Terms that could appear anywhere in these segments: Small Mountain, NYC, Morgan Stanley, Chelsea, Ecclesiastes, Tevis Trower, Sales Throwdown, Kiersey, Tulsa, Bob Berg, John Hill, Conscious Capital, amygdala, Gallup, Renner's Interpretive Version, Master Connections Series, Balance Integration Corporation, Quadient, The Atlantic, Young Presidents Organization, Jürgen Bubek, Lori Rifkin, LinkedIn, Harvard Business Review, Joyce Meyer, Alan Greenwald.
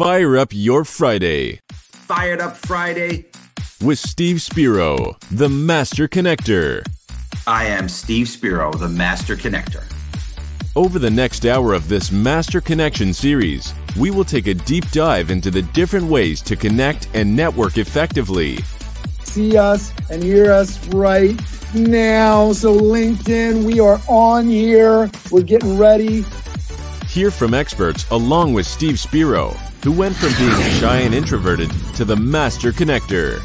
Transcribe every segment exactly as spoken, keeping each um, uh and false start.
Fire Up Your Friday. Fired Up Friday. With Steve Spiro, the Master Connector. I am Steve Spiro, the Master Connector. Over the next hour of this Master Connection series, we will take a deep dive into the different ways to connect and network effectively. See us and hear us right now. So LinkedIn, we are on here. We're getting ready. Hear from experts along with Steve Spiro, who went from being shy and introverted to the Master Connector.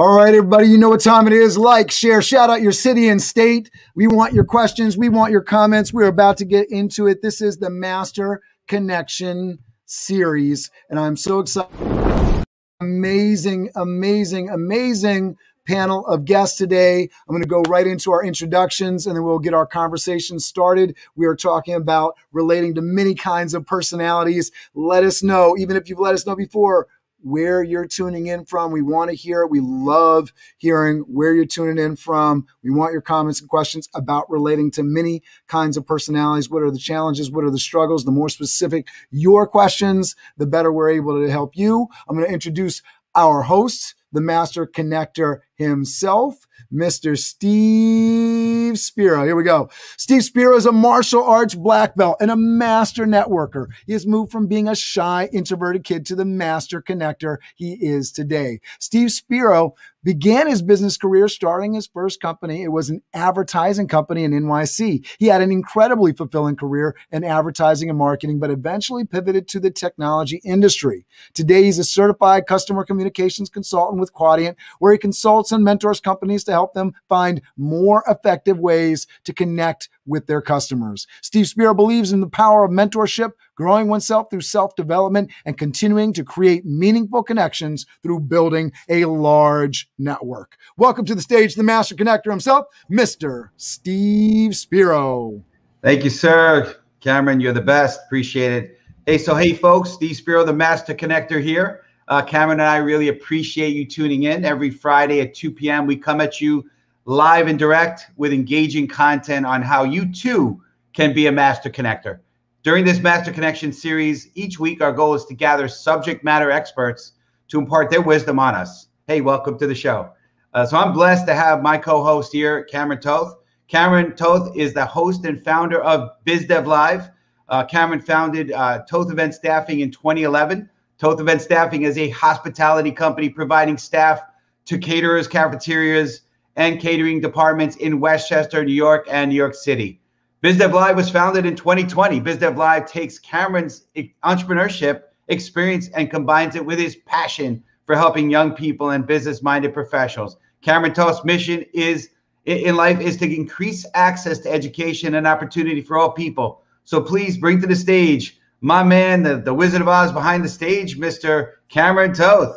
All right, everybody, you know what time it is. Like, share, shout out your city and state. We want your questions. We want your comments. We're about to get into it. This is the Master Connection series, and I'm so excited. Amazing, amazing, amazing panel of guests today. I'm going to go right into our introductions, and then we'll get our conversation started. We are talking about relating to many kinds of personalities. Let us know, even if you've let us know before, where you're tuning in from. We want to hear it. We love hearing where you're tuning in from. We want your comments and questions about relating to many kinds of personalities. What are the challenges? What are the struggles? The more specific your questions, the better we're able to help you. I'm going to introduce our host, the Master Connector himself, Mister Steve Spiro. Here we go. Steve Spiro is a martial arts black belt and a master networker. He has moved from being a shy, introverted kid to the Master Connector he is today. Steve Spiro began his business career starting his first company. It was an advertising company in N Y C. He had an incredibly fulfilling career in advertising and marketing, but eventually pivoted to the technology industry. Today, he's a certified customer communications consultant with Quadient, where he consults and mentors companies to help them find more effective ways to connect with their customers. Steve Spiro believes in the power of mentorship, growing oneself through self-development, and continuing to create meaningful connections through building a large network. Welcome to the stage, the Master Connector himself, Mister Steve Spiro. Thank you, sir. Cameron, you're the best. Appreciate it. Hey, so hey, folks, Steve Spiro, the Master Connector here. Uh, Cameron and I really appreciate you tuning in. Every Friday at two P M, we come at you live and direct with engaging content on how you too can be a Master Connector. During this Master Connection series, each week our goal is to gather subject matter experts to impart their wisdom on us. Hey, welcome to the show. Uh, so I'm blessed to have my co-host here, Cameron Toth. Cameron Toth is the host and founder of BizDev Live. Uh, Cameron founded uh, Toth Event Staffing in twenty eleven. Toth Event Staffing is a hospitality company providing staff to caterers, cafeterias, and catering departments in Westchester, New York, and New York City. BizDev Live was founded in twenty twenty. BizDev Live takes Cameron's entrepreneurship experience and combines it with his passion for helping young people and business-minded professionals. Cameron Toth's mission is in life is to increase access to education and opportunity for all people. So please bring to the stage my man, the, the Wizard of Oz behind the stage, Mister Cameron Toth.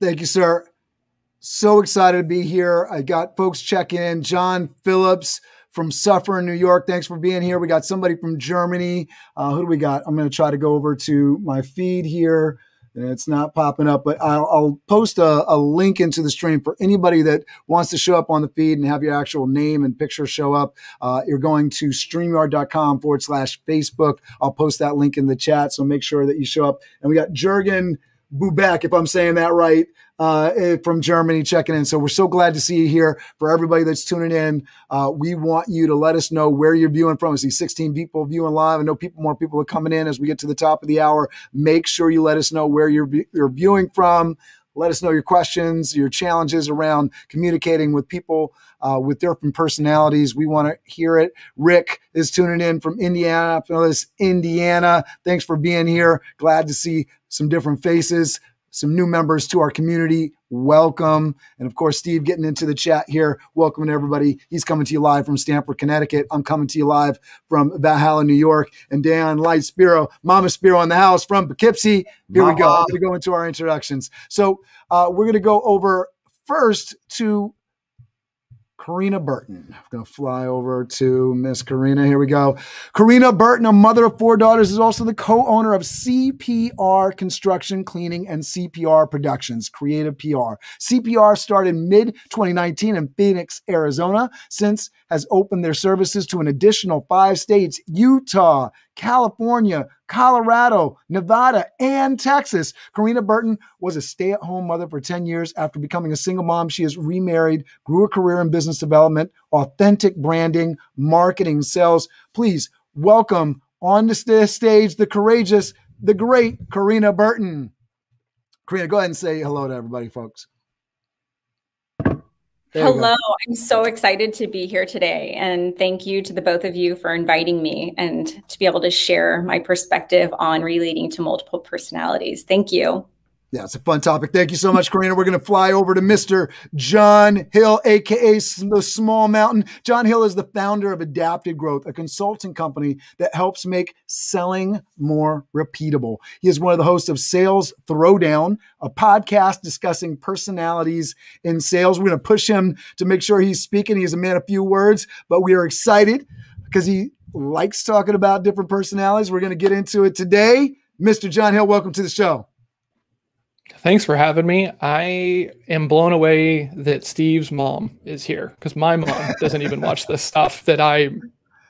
Thank you, sir. So excited to be here. I got folks checking in. John Phillips from Suffer in New York. Thanks for being here. We got somebody from Germany. Uh, who do we got? I'm going to try to go over to my feed here. It's not popping up, but I'll, I'll post a, a link into the stream for anybody that wants to show up on the feed and have your actual name and picture show up. Uh, you're going to StreamYard.com forward slash Facebook. I'll post that link in the chat, so make sure that you show up. And we got Jürgen Bubek, if I'm saying that right, uh, from Germany checking in. So we're so glad to see you here. For everybody that's tuning in, uh, we want you to let us know where you're viewing from. I see sixteen people viewing live. I know people, more people are coming in as we get to the top of the hour. Make sure you let us know where you're, you're viewing from. Let us know your questions, your challenges around communicating with people uh, with different personalities. We want to hear it. Rick is tuning in from Indianapolis, Indiana. Thanks for being here. Glad to see some different faces, some new members to our community. Welcome. And of course, Steve getting into the chat here. Welcome to everybody. He's coming to you live from Stamford, Connecticut. I'm coming to you live from Valhalla, New York. And Dan Light Spiro, Mama Spiro in the house from Poughkeepsie. Here Mama. we go. We're going to go into our introductions. So uh, we're going to go over first to Corina Burton. I'm going to fly over to Miss Corina. Here we go. Corina Burton, a mother of four daughters, is also the co-owner of C P R Construction, Cleaning, and C P R Productions, Creative P R. C P R started mid twenty nineteen in Phoenix, Arizona, since has opened their services to an additional five states, Utah, California, Colorado, Nevada, and Texas. Corina Burton was a stay-at-home mother for ten years. After becoming a single mom, she has remarried, grew a career in business development, authentic branding, marketing, sales. Please welcome on the stage the courageous, the great Corina Burton. Corina, go ahead and say hello to everybody, folks. Hello. I'm so excited to be here today. And thank you to the both of you for inviting me and to be able to share my perspective on relating to multiple personalities. Thank you. Yeah, it's a fun topic. Thank you so much, Corina. We're going to fly over to Mister John Hill, a k a. the Small Mountain. John Hill is the founder of Adapted Growth, a consulting company that helps make selling more repeatable. He is one of the hosts of Sales Throwdown, a podcast discussing personalities in sales. We're going to push him to make sure he's speaking. He's a man of few words, but we are excited because he likes talking about different personalities. We're going to get into it today. Mister John Hill, welcome to the show. Thanks for having me. I am blown away that Steve's mom is here because my mom doesn't even watch the stuff that I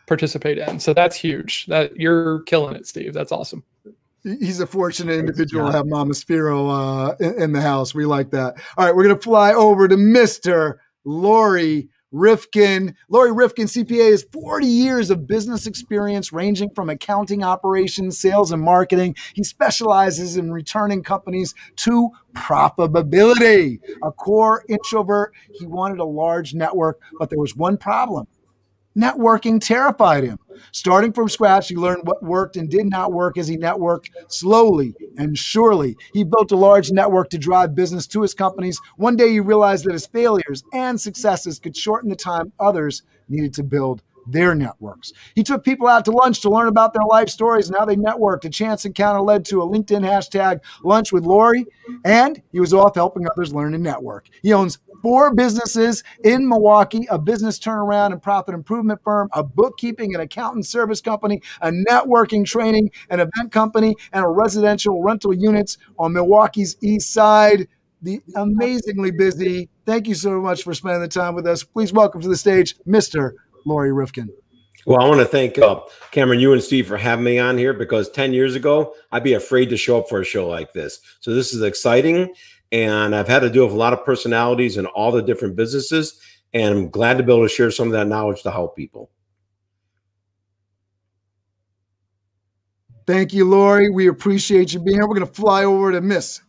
participate in. So that's huge. That you're killing it, Steve. That's awesome. He's a fortunate individual to have Mama Spiro uh, in, in the house. We like that. All right, we're going to fly over to Mister Lori Rifkin. Lori Rifkin, C P A, has forty years of business experience ranging from accounting, operations, sales, and marketing. He specializes in returning companies to profitability. A core introvert, he wanted a large network, but there was one problem. Networking terrified him. Starting from scratch, he learned what worked and did not work as he networked slowly and surely. He built a large network to drive business to his companies. One day he realized that his failures and successes could shorten the time others needed to build their networks. He took people out to lunch to learn about their life stories and how they networked. A chance encounter led to a LinkedIn hashtag, Lunch with Lori, and he was off helping others learn and network. He owns four businesses in Milwaukee, a business turnaround and profit improvement firm, a bookkeeping and accountant service company, a networking training and event company, and a residential rental units on Milwaukee's East Side. The amazingly busy. Thank you so much for spending the time with us. Please welcome to the stage, Mister Lori Rifkin. Well, I want to thank uh, Cameron, you and Steve for having me on here because ten years ago, I'd be afraid to show up for a show like this. So this is exciting. And I've had to deal with a lot of personalities in all the different businesses. And I'm glad to be able to share some of that knowledge to help people. Thank you, Lori. We appreciate you being here. We're going to fly over to Miss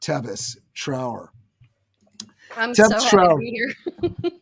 Tevis Trower. I'm Tevis so Trower. Happy to be here.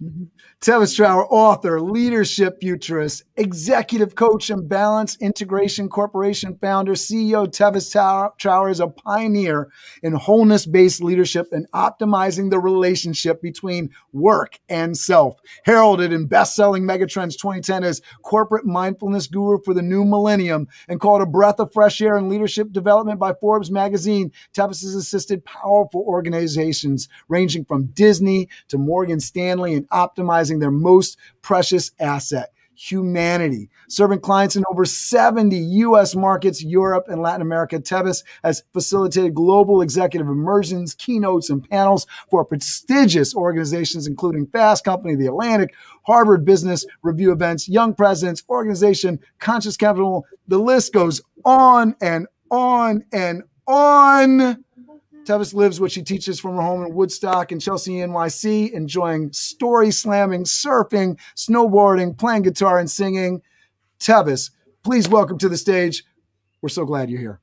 Tevis Trower, author, leadership futurist, executive coach, and Balance Integration Corporation founder, C E O. Tevis Trower is a pioneer in wholeness-based leadership and optimizing the relationship between work and self. Heralded in best-selling Megatrends twenty ten as corporate mindfulness guru for the new millennium and called a breath of fresh air in leadership development by Forbes magazine, Tevis has assisted powerful organizations ranging from Disney to Morgan Stanley and optimizing their most precious asset, humanity. Serving clients in over seventy U S markets, Europe, and Latin America, Tevis has facilitated global executive immersions, keynotes, and panels for prestigious organizations, including Fast Company, The Atlantic, Harvard Business Review events, Young Presidents Organization, Conscious Capital. The list goes on and on and on. Tevis lives what she teaches from her home in Woodstock and Chelsea, N Y C, enjoying story slamming, surfing, snowboarding, playing guitar, and singing. Tevis, please welcome to the stage. We're so glad you're here.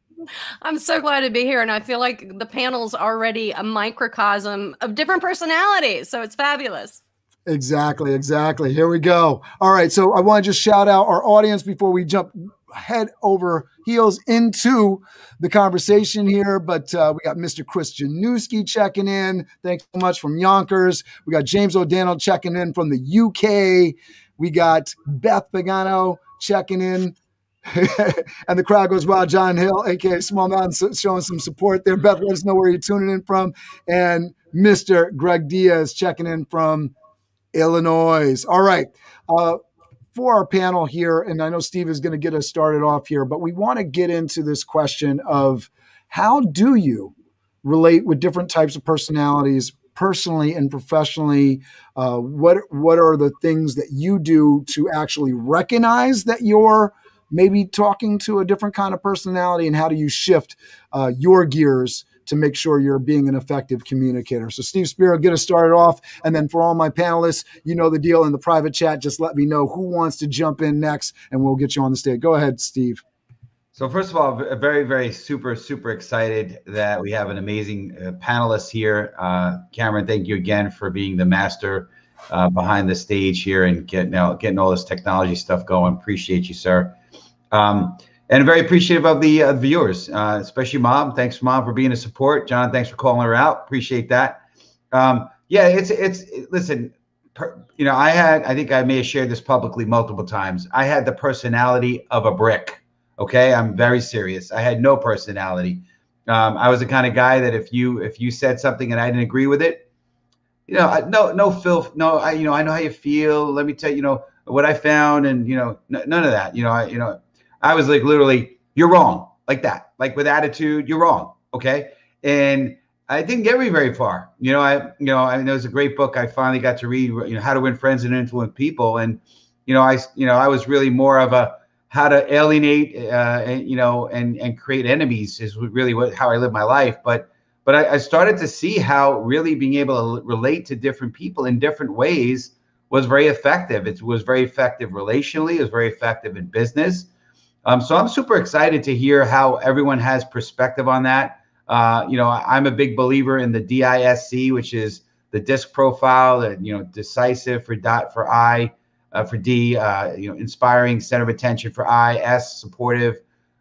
I'm so glad to be here. And I feel like the panel's already a microcosm of different personalities. So it's fabulous. Exactly, exactly. Here we go. All right. So I want to just shout out our audience before we jump head over heels into the conversation here. But uh, we got Mister Chris Janewski checking in. Thanks so much from Yonkers. We got James O'Donnell checking in from the U K. We got Beth Pagano checking in. And the crowd goes wild. John Hill, a k a. Small Mountain, showing some support there. Beth, let us know where you're tuning in from. And Mister Greg Diaz checking in from Illinois. All right. Uh, for our panel here, and I know Steve is going to get us started off here, but we want to get into this question of how do you relate with different types of personalities personally and professionally? Uh, what, what are the things that you do to actually recognize that you're maybe talking to a different kind of personality, and how do you shift uh, your gears to make sure you're being an effective communicator? So Steve Spiro, get us started off. And then for all my panelists, you know the deal in the private chat. Just let me know who wants to jump in next, and we'll get you on the stage. Go ahead, Steve. So first of all, very, very super, super excited that we have an amazing uh, panelist here. Uh, Cameron, thank you again for being the master uh, behind the stage here and getting, now, getting all this technology stuff going. Appreciate you, sir. Um, and very appreciative of the uh, viewers, uh, especially Mom. Thanks, Mom, for being a support. John, thanks for calling her out. Appreciate that. Um, yeah, it's it's it, listen, per, you know, I had I think I may have shared this publicly multiple times. I had the personality of a brick. Okay, I'm very serious. I had no personality. Um, I was the kind of guy that if you if you said something and I didn't agree with it, you know, I, no no filth, no, I you know I know how you feel. Let me tell you, you know what I found, and you know n none of that. You know, I you know. I was like, literally, you're wrong, like that, like with attitude, you're wrong, okay? And I didn't get me very far. You know, I, you know, I mean, there was a great book I finally got to read, you know, How to Win Friends and Influence People. And, you know, I, you know, I was really more of a how to alienate, uh, and, you know, and, and create enemies is really what, how I live my life. But, but I, I started to see how really being able to relate to different people in different ways was very effective. It was very effective relationally, it was very effective in business. Um, so I'm super excited to hear how everyone has perspective on that. Uh, you know, I'm a big believer in the D I S C, which is the DISC profile, that, you know, decisive for dot for I, uh, for D, uh, you know, inspiring, center of attention for I, S, supportive,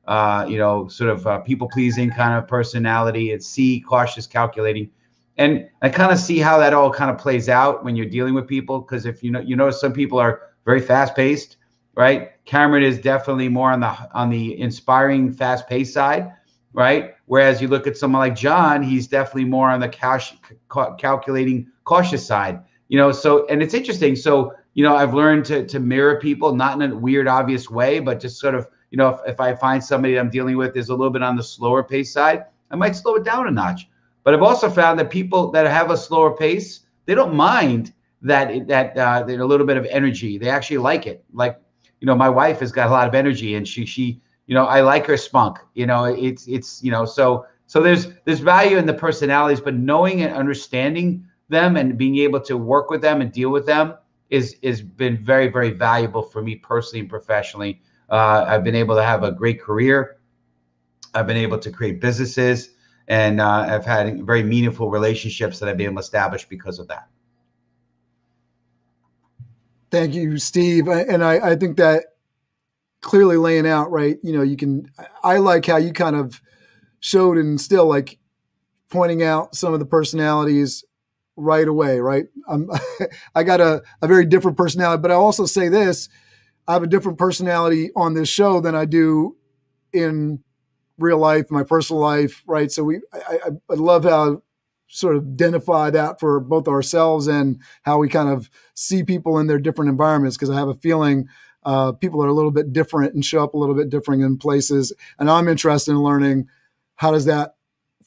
uh, you know, sort of uh, people-pleasing kind of personality. It's C, cautious, calculating. And I kind of see how that all kind of plays out when you're dealing with people, because if you know, you know, some people are very fast-paced. Right, Cameron is definitely more on the on the inspiring, fast-paced side, right? Whereas you look at someone like John, he's definitely more on the cash, ca calculating, cautious side, you know. So, and it's interesting. So, you know, I've learned to to mirror people, not in a weird, obvious way, but just sort of, you know, if, if I find somebody I'm dealing with is a little bit on the slower pace side, I might slow it down a notch. But I've also found that people that have a slower pace, they don't mind that that uh, they're a little bit of energy. They actually like it, like. You know, my wife has got a lot of energy, and she, she, you know, I like her spunk. You know, it's, it's, you know, so, so there's, there's value in the personalities, but knowing and understanding them and being able to work with them and deal with them is, is been very, very valuable for me personally and professionally. Uh, I've been able to have a great career. I've been able to create businesses, and uh, I've had very meaningful relationships that I've been able to establish because of that. Thank you, Steve. And I, I think that clearly laying out, right, you know, you can, I like how you kind of showed and still like pointing out some of the personalities right away, right? I'm, I got a, a very different personality, but I also say this, I have a different personality on this show than I do in real life, my personal life, right? So we, I, I love how sort of identify that for both ourselves and how we kind of see people in their different environments. Because I have a feeling uh, people are a little bit different and show up a little bit different in places. And I'm interested in learning how does that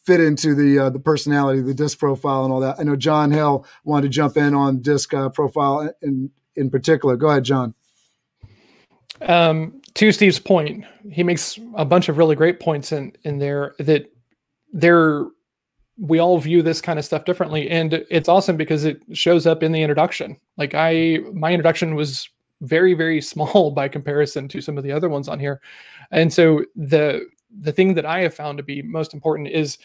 fit into the uh, the personality, the DISC profile, and all that. I know John Hill wanted to jump in on DISC uh, profile in in particular. Go ahead, John. Um, to Steve's point, he makes a bunch of really great points in in there that they're. We all view this kind of stuff differently. And it's awesome because it shows up in the introduction. Like I, my introduction was very, very small by comparison to some of the other ones on here. And so the, the thing that I have found to be most important is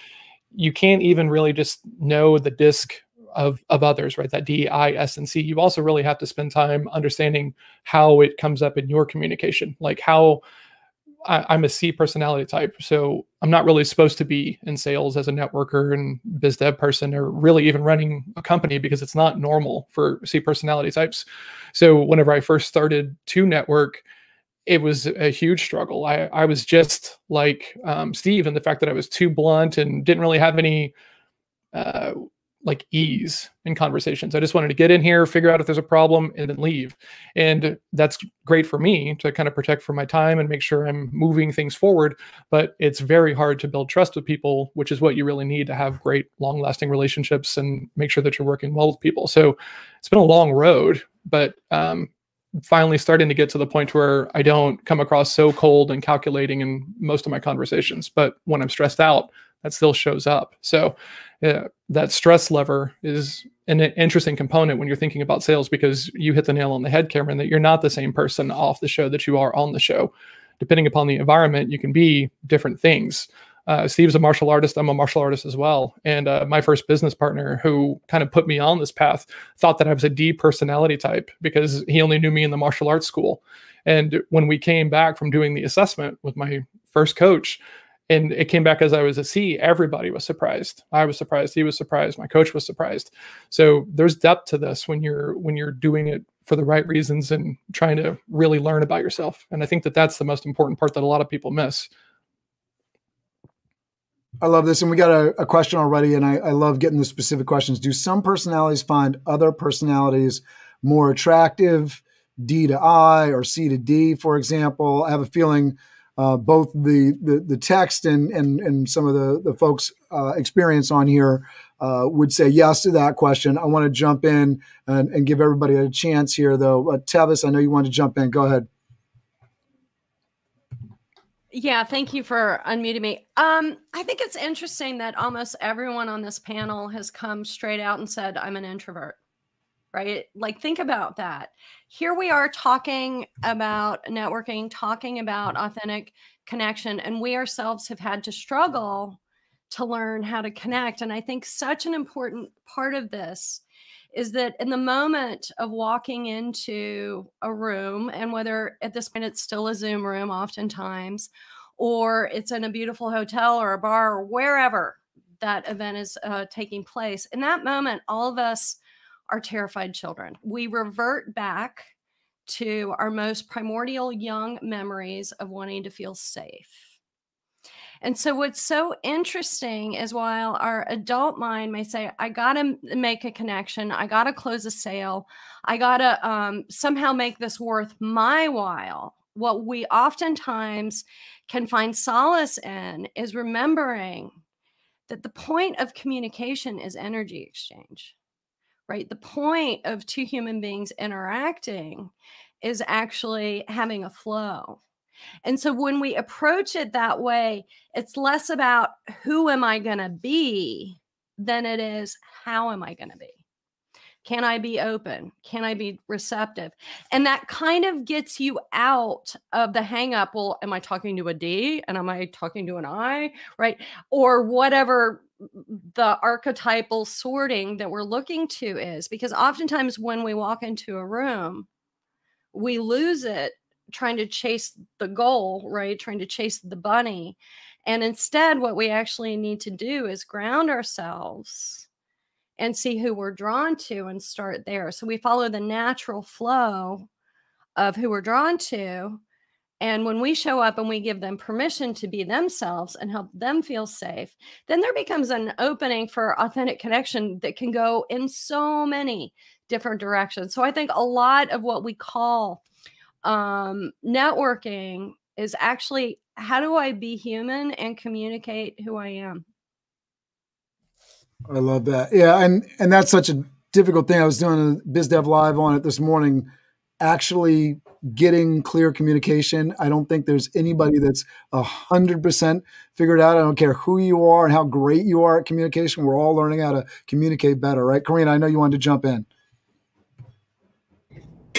you can't even really just know the DISC of, of others, right? That D, I, S, and C. You also really have to spend time understanding how it comes up in your communication, like how, I'm a C personality type, so I'm not really supposed to be in sales as a networker and biz dev person or really even running a company because it's not normal for C personality types. So whenever I first started to network, it was a huge struggle. I, I was just like um, Steve in the fact that I was too blunt and didn't really have any uh, like ease in conversations. I just wanted to get in here, figure out if there's a problem, and then leave. And that's great for me to kind of protect for my time and make sure I'm moving things forward. But it's very hard to build trust with people, which is what you really need to have great long lasting relationships and make sure that you're working well with people. So it's been a long road, but um, finally starting to get to the point where I don't come across so cold and calculating in most of my conversations. But when I'm stressed out, that still shows up. So uh, that stress lever is an interesting component when you're thinking about sales, because you hit the nail on the head, Cameron, that you're not the same person off the show that you are on the show. Depending upon the environment, you can be different things. Uh, Steve's a martial artist. I'm a martial artist as well. And uh, my first business partner, who kind of put me on this path, thought that I was a D personality type because he only knew me in the martial arts school. And when we came back from doing the assessment with my first coach, and it came back as I was a C, everybody was surprised. I was surprised. He was surprised. My coach was surprised. So there's depth to this when you're when you're doing it for the right reasons and trying to really learn about yourself. And I think that that's the most important part that a lot of people miss. I love this. And we got a, a question already, and I, I love getting the specific questions. Do some personalities find other personalities more attractive, D to I or C to D, for example? I have a feeling Uh, both the, the the text and and and some of the the folks' uh, experience on here uh, would say yes to that question. I want to jump in and, and give everybody a chance here, though. Uh, Tevis, I know you want to jump in. Go ahead. Yeah, thank you for unmuting me. Um, I think it's interesting that almost everyone on this panel has come straight out and said, "I'm an introvert." Right? Like, think about that. Here we are talking about networking, talking about authentic connection, and we ourselves have had to struggle to learn how to connect. And I think such an important part of this is that in the moment of walking into a room, and whether at this point it's still a Zoom room oftentimes, or it's in a beautiful hotel or a bar or wherever that event is uh, taking place, in that moment, all of us are terrified children. We revert back to our most primordial young memories of wanting to feel safe. And so what's so interesting is, while our adult mind may say, I gotta make a connection, I gotta close a sale, I gotta um, somehow make this worth my while, what we oftentimes can find solace in is remembering that the point of communication is energy exchange. Right? The point of two human beings interacting is actually having a flow. And so when we approach it that way, it's less about who am I going to be than it is how am I going to be? Can I be open? Can I be receptive? And that kind of gets you out of the hang up. Well, am I talking to a D and am I talking to an I? Right? Or whatever the archetypal sorting that we're looking to is, because oftentimes when we walk into a room, we lose it trying to chase the goal, right? Trying to chase the bunny. And instead, what we actually need to do is ground ourselves and see who we're drawn to and start there. So we follow the natural flow of who we're drawn to. And when we show up and we give them permission to be themselves and help them feel safe, then there becomes an opening for authentic connection that can go in so many different directions. So I think a lot of what we call um, networking is actually, how do I be human and communicate who I am? I love that. Yeah. And, and that's such a difficult thing. I was doing a BizDev Live on it this morning, actually getting clear communication. I don't think there's anybody that's a hundred percent figured out. I don't care who you are and how great you are at communication. We're all learning how to communicate better, right? Corina, I know you wanted to jump in.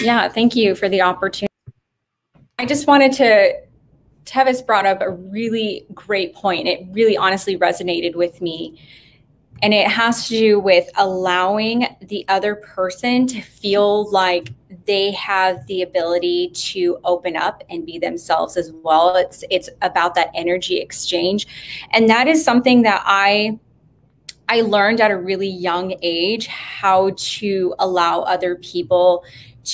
Yeah, thank you for the opportunity. I just wanted to, Tevis brought up a really great point. It really honestly resonated with me. And it has to do with allowing the other person to feel like they have the ability to open up and be themselves as well. It's it's about that energy exchange. And that is something that I, I learned at a really young age, how to allow other people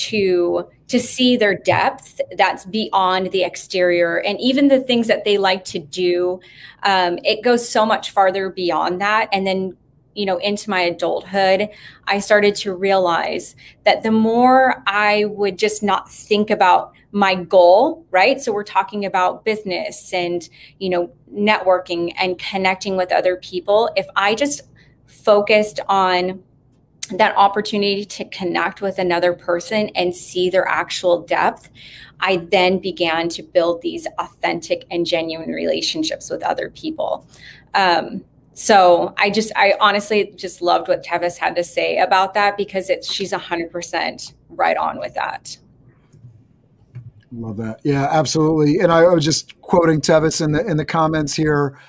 to, to see their depth that's beyond the exterior. And even the things that they like to do, um, it goes so much farther beyond that. And then you know, into my adulthood, I started to realize that the more I would just not think about my goal, right? So we're talking about business and, you know, networking and connecting with other people. If I just focused on that opportunity to connect with another person and see their actual depth, I then began to build these authentic and genuine relationships with other people. Um, So I just, I honestly just loved what Tevis had to say about that, because it's, she's one hundred percent right on with that. Love that. Yeah, absolutely. And I was just quoting Tevis in the, in the comments here.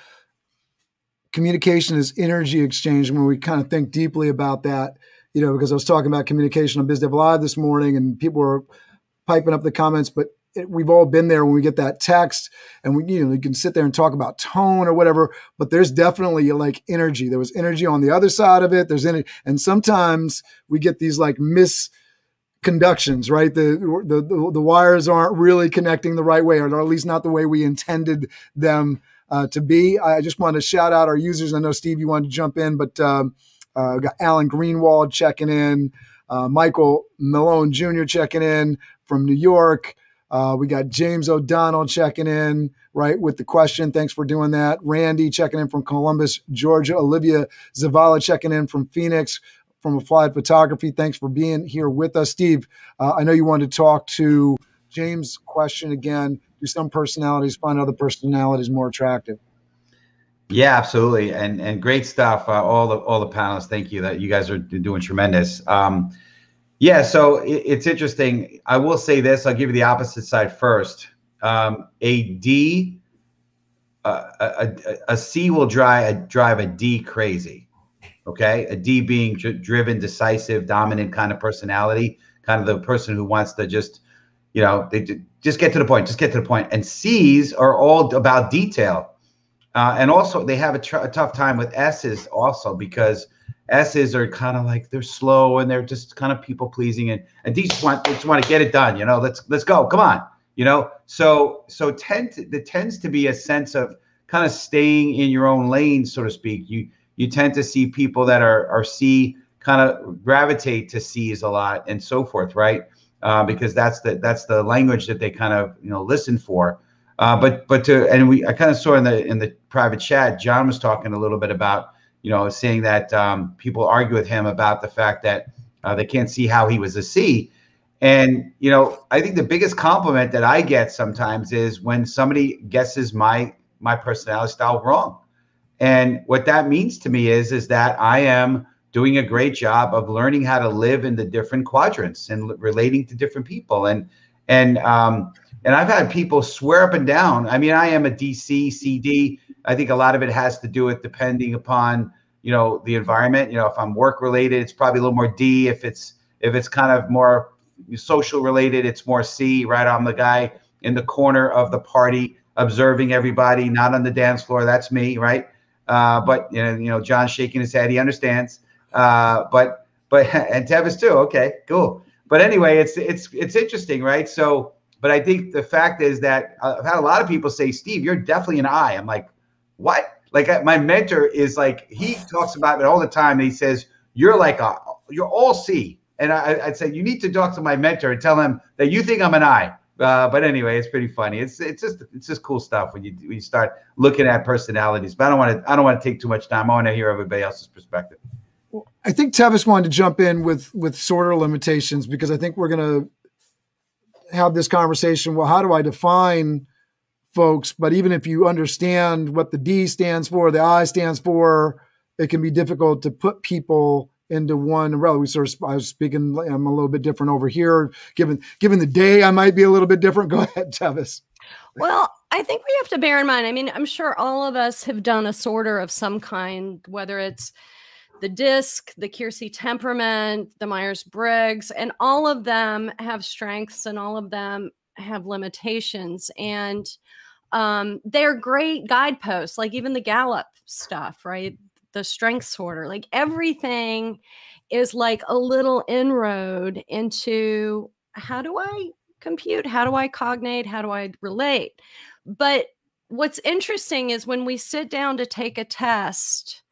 Communication is energy exchange. When we kind of think deeply about that, you know, because I was talking about communication on BizDev Live this morning and people were piping up the comments, but it, we've all been there when we get that text and we, you know, we can sit there and talk about tone or whatever, but there's definitely like energy. There was energy on the other side of it. There's energy. And sometimes we get these like misconductions, right? The, the, the, the wires aren't really connecting the right way, or at least not the way we intended them uh, to be. I just want to shout out our users. I know, Steve, you wanted to jump in, but um, uh, got Alan Greenwald checking in, uh, Michael Malone Junior checking in from New York. Uh, we got James O'Donnell checking in, right, with the question. Thanks for doing that. Randy checking in from Columbus, Georgia. Olivia Zavala checking in from Phoenix, from Applied Photography. Thanks for being here with us. Steve, uh, I know you wanted to talk to James' question again. Do some personalities find other personalities more attractive? Yeah, absolutely. And and great stuff. Uh, all the all the panelists, thank you. That you guys are doing tremendous. Um, Yeah, so it's interesting. I will say this. I'll give you the opposite side first. Um, a D, uh, a, a, a C will drive, drive a D crazy, okay? A D being driven, decisive, dominant kind of personality, kind of the person who wants to just, you know, they just get to the point, just get to the point. And C's are all about detail. Uh, and also they have a, tr a tough time with S's also, because S's are kind of like, they're slow and they're just kind of people pleasing, and and these want, they just want to get it done, you know, let's let's go, come on, you know. So so tend to, there tends to be a sense of kind of staying in your own lane, so to speak. You you tend to see people that are are C kind of gravitate to C's a lot and so forth, right? Uh, because that's the that's the language that they kind of, you know, listen for. Uh, but but to and we I kind of saw in the in the private chat, John was talking a little bit about, you know, seeing that um, people argue with him about the fact that uh, they can't see how he was a C. And, you know, I think the biggest compliment that I get sometimes is when somebody guesses my my personality style wrong. And what that means to me is, is that I am doing a great job of learning how to live in the different quadrants and relating to different people. And, and, um, and I've had people swear up and down. I mean, I am a D C, C D. I think a lot of it has to do with depending upon, you know, the environment. You know, if I'm work related, it's probably a little more D. If it's if it's kind of more social related, it's more C, right? I'm the guy in the corner of the party observing everybody, not on the dance floor. That's me, right? Uh, but you know, you know, John's shaking his head. He understands. Uh, but but and Tevis too. Okay, cool. But anyway, it's it's it's interesting, right? So, but I think the fact is that I've had a lot of people say, Steve, you're definitely an I. I'm like, what? Like my mentor is like, he talks about it all the time. And he says, you're like, a, you're all C. And I, I'd say, you need to talk to my mentor and tell him that you think I'm an I. Uh, but anyway, it's pretty funny. It's, it's just, it's just cool stuff when you, when you start looking at personalities, but I don't want to, I don't want to take too much time. I want to hear everybody else's perspective. Well, I think Tevis wanted to jump in with, with sorter limitations, because I think we're going to have this conversation. Well, how do I define folks? But even if you understand what the D stands for, the I stands for, it can be difficult to put people into one umbrella. We sort of, I was speaking, I'm a little bit different over here. Given, given the day, I might be a little bit different. Go ahead, Tevis. Well, I think we have to bear in mind, I mean, I'm sure all of us have done a sorter of some kind, whether it's the DISC, the Kiersey temperament, the Myers-Briggs, and all of them have strengths and all of them have limitations. And Um, they're great guideposts, like even the Gallup stuff, right? The strength sorter, like everything is like a little inroad into how do I compute? How do I cognate? How do I relate? But what's interesting is when we sit down to take a test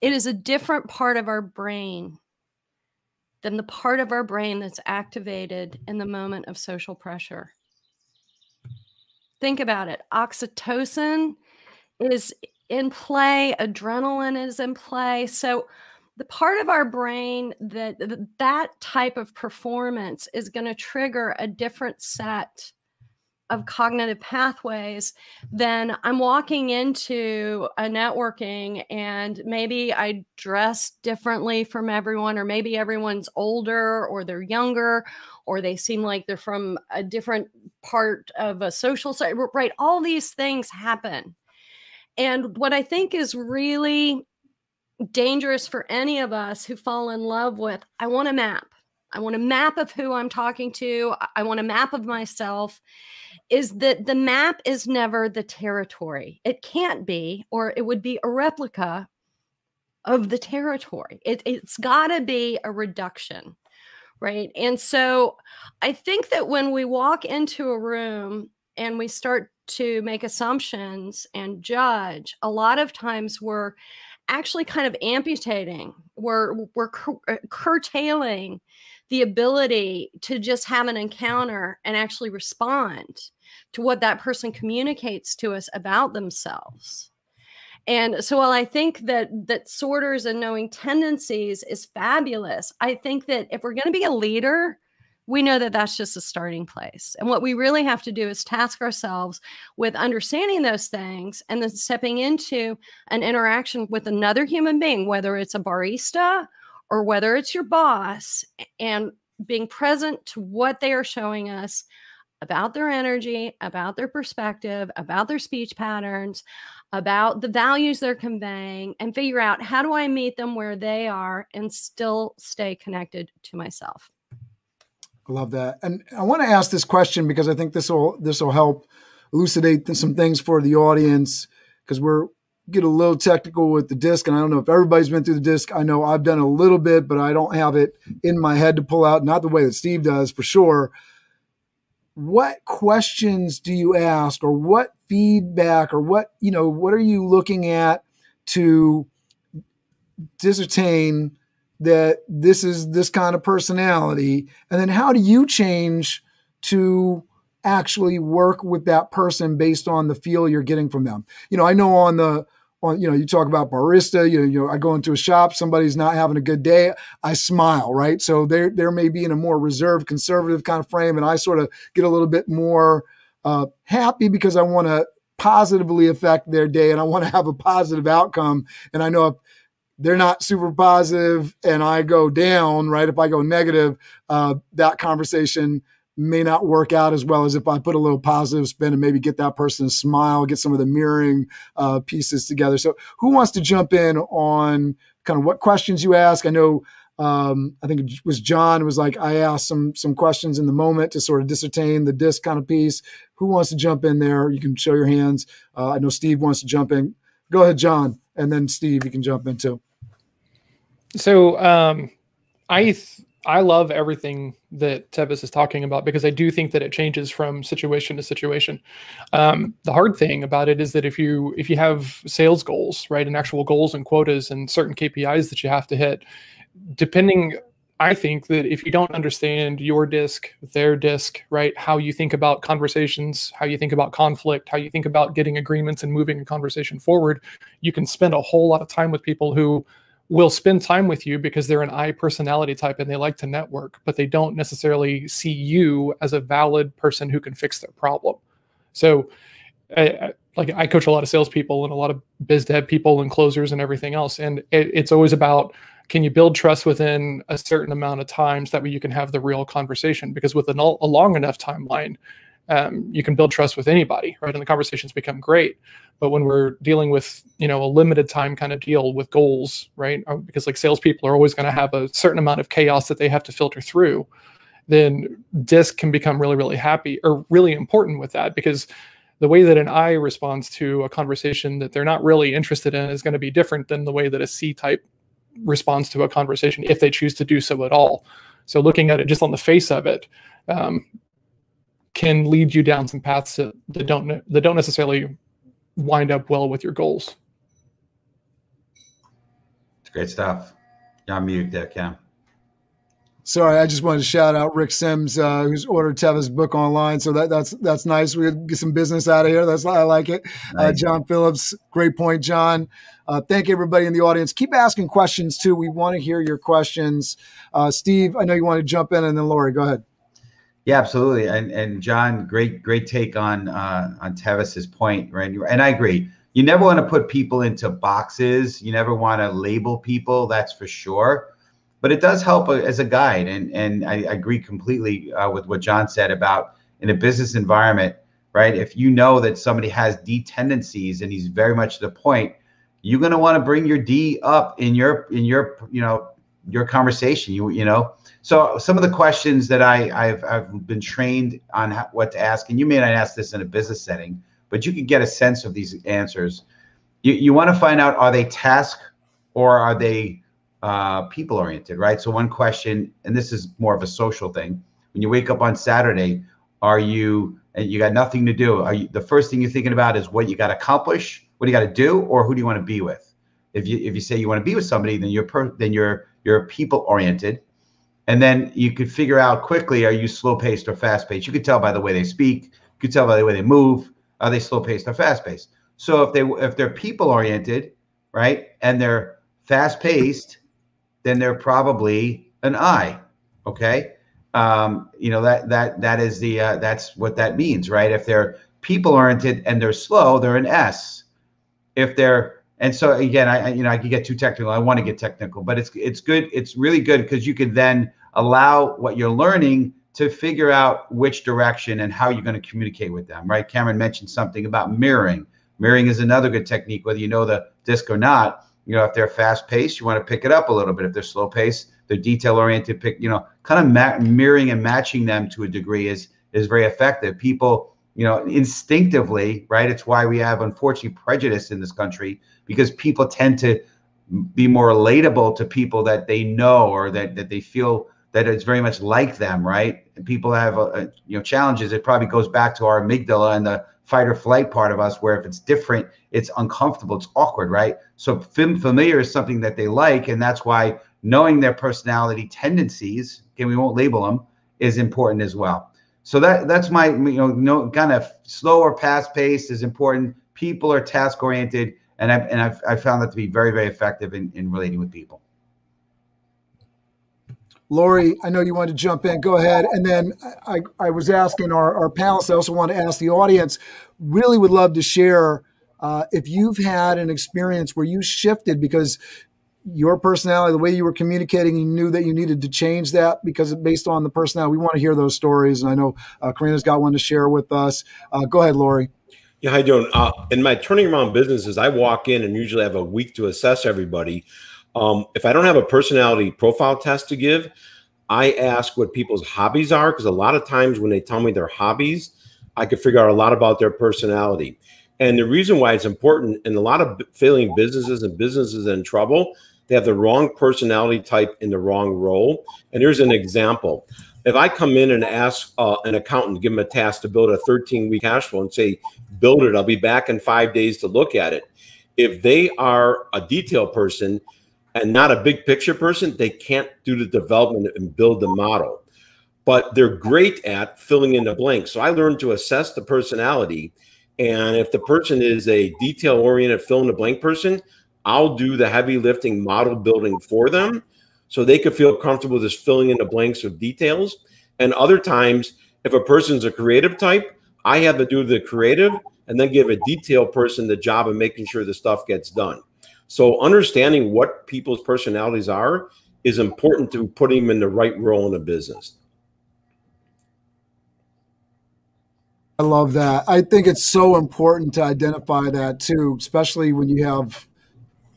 It is a different part of our brain than the part of our brain that's activated in the moment of social pressure. Think about it. Oxytocin is in play. Adrenaline is in play. So the part of our brain that that type of performance is going to trigger a different set of cognitive pathways than I'm walking into a networking and maybe I dress differently from everyone, or maybe everyone's older or they're younger, or they seem like they're from a different part of a social site, right? All these things happen. And what I think is really dangerous for any of us who fall in love with, I want a map. I want a map of who I'm talking to. I want a map of myself. Is that the map is never the territory. It can't be, or it would be a replica of the territory. It, it's got to be a reduction, right? And so I think that when we walk into a room and we start to make assumptions and judge, a lot of times we're actually kind of amputating, we're, we're cur curtailing the ability to just have an encounter and actually respond to what that person communicates to us about themselves. And so while I think that that sorters and knowing tendencies is fabulous, I think that if we're going to be a leader, we know that that's just a starting place. And what we really have to do is task ourselves with understanding those things and then stepping into an interaction with another human being, whether it's a barista or whether it's your boss, and being present to what they are showing us about their energy, about their perspective, about their speech patterns, about the values they're conveying, and figure out, how do I meet them where they are and still stay connected to myself? I love that. And I want to ask this question because I think this will this will help elucidate some things for the audience, because we're get a little technical with the disc. And I don't know if everybody's been through the disc. I know I've done a little bit, but I don't have it in my head to pull out. Not the way that Steve does, for sure. What questions do you ask, or what feedback, or what, you know, what are you looking at to discertain that this is this kind of personality? And then how do you change to actually work with that person based on the feel you're getting from them? You know, I know on the, on, you know, you talk about barista, you know, you know, I go into a shop, somebody's not having a good day, I smile, right? So they're, they're maybe in a more reserved, conservative kind of frame, and I sort of get a little bit more uh, happy because I want to positively affect their day and I want to have a positive outcome. And I know if they're not super positive and I go down, right, if I go negative, uh, that conversation may not work out as well as if I put a little positive spin and maybe get that person to smile, get some of the mirroring uh, pieces together. So who wants to jump in on kind of what questions you ask? I know, um, I think it was John was like, I asked some, some questions in the moment to sort of discertain the disc kind of piece. Who wants to jump in there? You can show your hands. Uh, I know Steve wants to jump in. Go ahead, John. And then Steve, you can jump in too. So um, I th I love everything that Tevis is talking about, because I do think that it changes from situation to situation. Um, the hard thing about it is that if you if you have sales goals, right, and actual goals and quotas and certain K P Is that you have to hit, depending, I think that if you don't understand your disc, their disc, right, how you think about conversations, how you think about conflict, how you think about getting agreements and moving a conversation forward, you can spend a whole lot of time with people who will spend time with you because they're an I personality type and they like to network, but they don't necessarily see you as a valid person who can fix their problem. So I, I, like I coach a lot of salespeople and a lot of biz dev people and closers and everything else. And it, it's always about, can you build trust within a certain amount of time so that way you can have the real conversation? Because with an, a long enough timeline, Um, you can build trust with anybody, right? And the conversations become great. But when we're dealing with, you know, a limited time kind of deal with goals, right? Because like salespeople are always going to have a certain amount of chaos that they have to filter through, then disc can become really, really happy or really important with that, because the way that an I responds to a conversation that they're not really interested in is going to be different than the way that a C type responds to a conversation, if they choose to do so at all. So looking at it just on the face of it, um, can lead you down some paths that don't that don't necessarily wind up well with your goals. It's great stuff. You're on mute there, Cam. Sorry, I just wanted to shout out Rick Sims, uh, who's ordered Tevis' book online. So that, that's that's nice. We get some business out of here. That's I like it. Nice. Uh, John Phillips, great point, John. Uh, thank everybody in the audience. Keep asking questions too. We want to hear your questions. Uh, Steve, I know you want to jump in, and then Lori, go ahead. Yeah, absolutely. And and John, great great take on uh, on Tevis's point, right? And I agree. You never want to put people into boxes. You never want to label people. That's for sure. But it does help as a guide, and and I agree completely uh, with what John said about in a business environment, right? If you know that somebody has D tendencies and he's very much to the point, you're going to want to bring your D up in your in your you know your conversation. You you know. So some of the questions that I I've I've been trained on how, what to ask, and you may not ask this in a business setting, but you could get a sense of these answers. You you want to find out, are they task or are they uh people oriented, right? So one question, and this is more of a social thing, when you wake up on Saturday, are you and you got nothing to do, are you the first thing you're thinking about is what you got to accomplish, what you got to do, or who do you want to be with? If you if you say you want to be with somebody, then you're per, then you're you're people oriented. And then you could figure out quickly, are you slow paced or fast paced? You could tell by the way they speak, you could tell by the way they move, are they slow paced or fast paced? So if they if they're people oriented, right, and they're fast paced, then they're probably an I, okay? Um, you know, that that that is the, uh, that's what that means, right? If they're people-oriented and they're slow, they're an S. If they're, and so again, I, you know, I could get too technical. I want to get technical, but it's, it's good. It's really good because you can then allow what you're learning to figure out which direction and how you're going to communicate with them, right? Cameron mentioned something about mirroring. Mirroring is another good technique, whether you know the disc or not. You know, if they're fast paced, you want to pick it up a little bit. If they're slow paced, they're detail oriented, pick, you know, kind of ma mirroring and matching them to a degree is, is very effective. People, you know, instinctively, right? It's why we have, unfortunately, prejudice in this country, because people tend to be more relatable to people that they know, or that, that they feel that it's very much like them, right? And people have, a, a, you know, challenges. It probably goes back to our amygdala and the fight or flight part of us, where if it's different, it's uncomfortable, it's awkward, right? So familiar is something that they like, and that's why knowing their personality tendencies, and we won't label them, is important as well. So that that's my, you know, no, kind of slow or fast paced is important. People are task oriented, and I've and I've, I've found that to be very, very effective in, in relating with people. Lori, I know you wanted to jump in. Go ahead. And then I, I was asking our, our panelists, I also want to ask the audience, really would love to share uh, if you've had an experience where you shifted because your personality, the way you were communicating, you knew that you needed to change that because based on the personality, we want to hear those stories. And I know uh, Corina's got one to share with us. Uh, go ahead, Lori. Yeah, hi, John. Uh, in my turning around businesses, I walk in and usually have a week to assess everybody. Um, if I don't have a personality profile test to give, I ask what people's hobbies are, because a lot of times when they tell me their hobbies, I could figure out a lot about their personality. And the reason why it's important, and a lot of failing businesses and businesses in trouble, they have the wrong personality type in the wrong role. And here's an example. If I come in and ask uh, an accountant, give them a task to build a thirteen week cash flow and say, build it, I'll be back in five days to look at it. If they are a detail person and not a big picture person, they can't do the development and build the model, but they're great at filling in the blanks. So I learned to assess the personality. And if the person is a detail oriented fill in the blank person, I'll do the heavy lifting model building for them so they could feel comfortable just filling in the blanks of details. And other times, if a person's a creative type, I have to do the creative and then give a detail person the job of making sure the stuff gets done. So understanding what people's personalities are is important to putting them in the right role in a business. I love that. I think it's so important to identify that too, especially when you have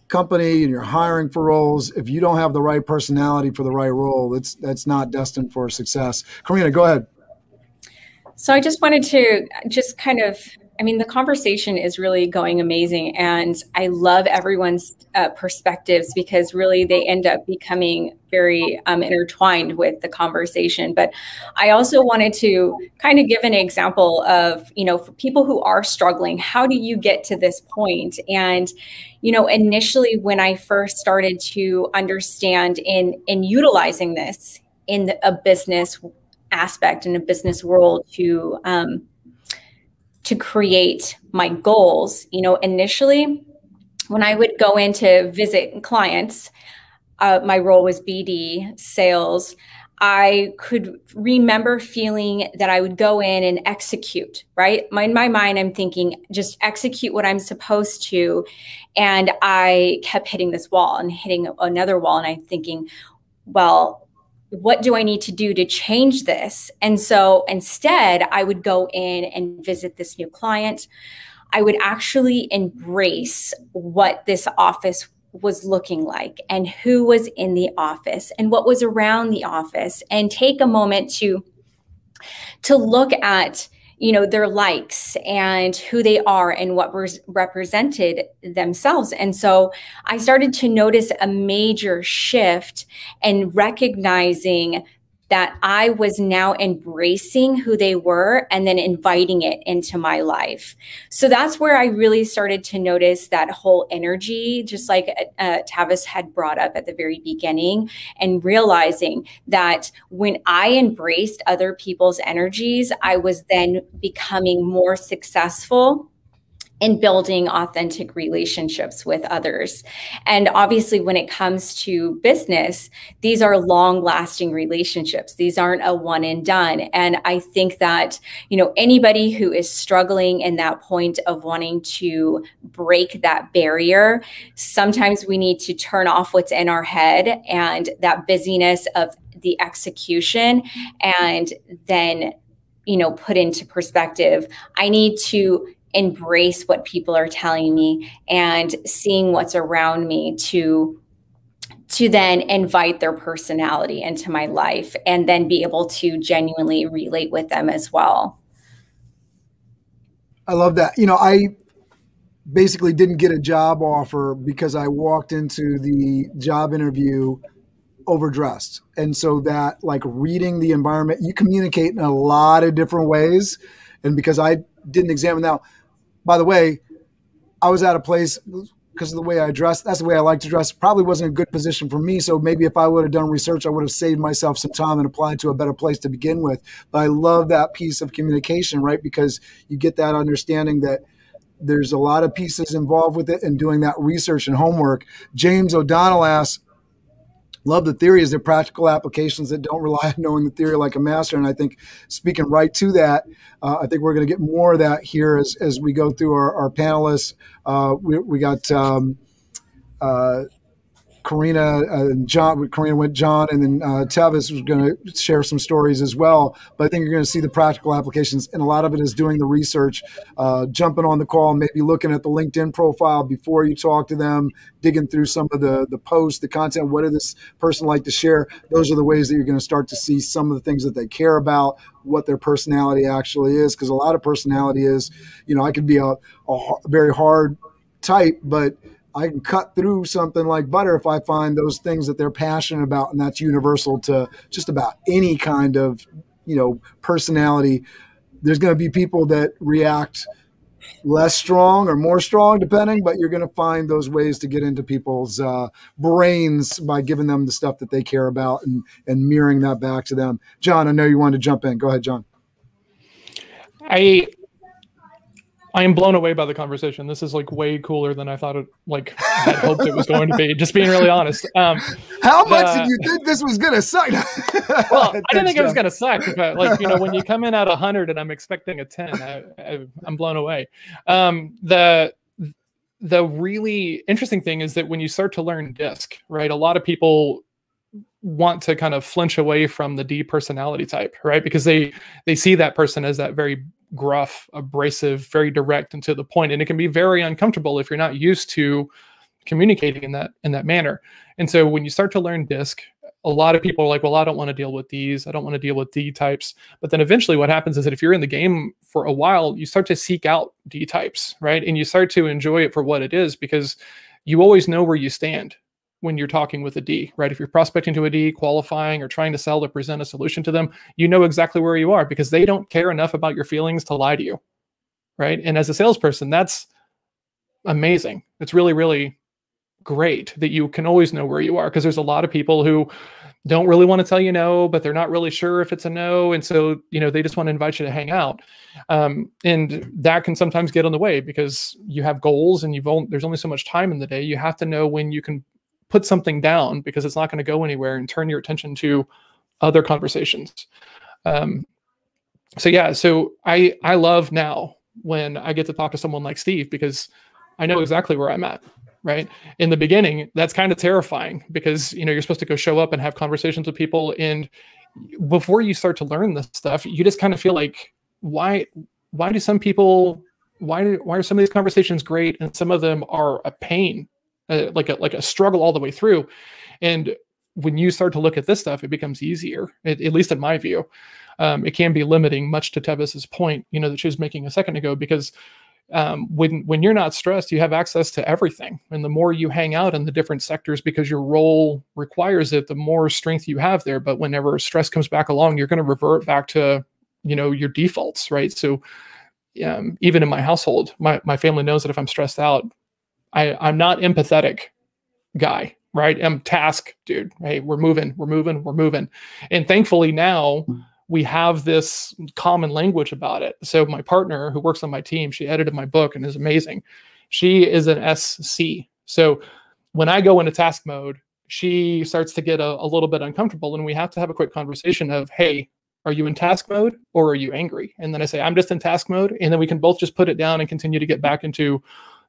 company and you're hiring for roles. If you don't have the right personality for the right role, it's, that's not destined for success. Corina, go ahead. So I just wanted to just kind of I mean, the conversation is really going amazing, and I love everyone's uh, perspectives, because really they end up becoming very um, intertwined with the conversation. But I also wanted to kind of give an example of, you know, for people who are struggling, how do you get to this point? And, you know, initially when I first started to understand in, in utilizing this in the, a business aspect, in a business world to, um, to create my goals, you know, initially when I would go in to visit clients, uh, my role was B D, sales, I could remember feeling that I would go in and execute, right? In my mind, I'm thinking, just execute what I'm supposed to. And I kept hitting this wall and hitting another wall. And I'm thinking, well, what do I need to do to change this? And so instead, I would go in and visit this new client. I would actually embrace what this office was looking like and who was in the office and what was around the office, and take a moment to, to look at, you know, their likes and who they are and what was represented themselves. And so I started to notice a major shift and recognizing that I was now embracing who they were and then inviting it into my life. So that's where I really started to notice that whole energy, just like uh, Tevis had brought up at the very beginning, and realizing that when I embraced other people's energies, I was then becoming more successful in building authentic relationships with others. And obviously when it comes to business, these are long lasting relationships. These aren't a one and done. And I think that, you know, anybody who is struggling in that point of wanting to break that barrier, sometimes we need to turn off what's in our head and that busyness of the execution, and then, you know, put into perspective, I need to embrace what people are telling me and seeing what's around me to to then invite their personality into my life, and then be able to genuinely relate with them as well. I love that. You know, I basically didn't get a job offer because I walked into the job interview overdressed. And so that, like, reading the environment, you communicate in a lot of different ways. And because I didn't examine that. By the way, I was at a place because of the way I dressed. That's the way I like to dress. Probably wasn't a good position for me. So maybe if I would have done research, I would have saved myself some time and applied to a better place to begin with. But I love that piece of communication, right? Because you get that understanding that there's a lot of pieces involved with it, and doing that research and homework. James O'Donnell asks, love the theory. Is there practical applications that don't rely on knowing the theory like a master? And I think, speaking right to that, uh, I think we're going to get more of that here as, as we go through our, our panelists. Uh, we, we got um, uh, Corina and John. Corina went John, and then uh, Tevis was going to share some stories as well. But I think you're going to see the practical applications, and a lot of it is doing the research, uh, jumping on the call, maybe looking at the LinkedIn profile before you talk to them, digging through some of the the posts, the content. What did this person like to share? Those are the ways that you're going to start to see some of the things that they care about, what their personality actually is, because a lot of personality is, you know, I could be a, a very hard type, but I can cut through something like butter if I find those things that they're passionate about, and that's universal to just about any kind of, you know, personality. There's going to be people that react less strong or more strong, depending, but you're going to find those ways to get into people's uh, brains by giving them the stuff that they care about and, and mirroring that back to them. John, I know you wanted to jump in. Go ahead, John. I... I am blown away by the conversation. This is like way cooler than I thought it, like I hoped it was going to be, just being really honest. Um, How much uh, did you think this was going to suck? Well, I didn't think it was going to suck, but, like, you know, when you come in at a hundred and I'm expecting a ten, I, I, I'm blown away. Um, the, the really interesting thing is that when you start to learn DISC, right? A lot of people want to kind of flinch away from the D personality type, right? Because they, they see that person as that very gruff, abrasive, very direct and to the point. And it can be very uncomfortable if you're not used to communicating in that in that manner. And so when you start to learn DISC, a lot of people are like, well, I don't want to deal with these. I don't want to deal with D types. But then eventually what happens is that if you're in the game for a while, you start to seek out D types, right? And you start to enjoy it for what it is, because you always know where you stand when you're talking with a D, right? If you're prospecting to a D, qualifying, or trying to sell to present a solution to them, you know exactly where you are, because they don't care enough about your feelings to lie to you, right? And as a salesperson, that's amazing. It's really, really great that you can always know where you are, because there's a lot of people who don't really want to tell you no, but they're not really sure if it's a no. And so, you know, they just want to invite you to hang out. Um, and that can sometimes get in the way, because you have goals and you've only, there's only so much time in the day. You have to know when you can put something down, because it's not going to go anywhere, and turn your attention to other conversations. Um, so yeah, so I, I love now when I get to talk to someone like Steve, because I know exactly where I'm at. Right. In the beginning, that's kind of terrifying, because, you know, you're supposed to go show up and have conversations with people. And before you start to learn this stuff, you just kind of feel like, why, why do some people, why, do, why are some of these conversations great? And some of them are a pain, uh, like a, like a struggle all the way through. And when you start to look at this stuff, it becomes easier, it, at least in my view. Um, it can be limiting, much to Tevis's point, you know, that she was making a second ago, because Um, when, when you're not stressed, you have access to everything. And the more you hang out in the different sectors, because your role requires it, the more strength you have there. But whenever stress comes back along, you're going to revert back to, you know, your defaults, right? So um, even in my household, my, my family knows that if I'm stressed out, I, I'm not empathetic guy, right? I'm task dude, hey, we're moving, we're moving, we're moving. And thankfully now, we have this common language about it. So my partner, who works on my team, she edited my book and is amazing. She is an S C. So when I go into task mode, she starts to get a, a little bit uncomfortable, and we have to have a quick conversation of, hey, are you in task mode or are you angry? And then I say, I'm just in task mode. And then we can both just put it down and continue to get back into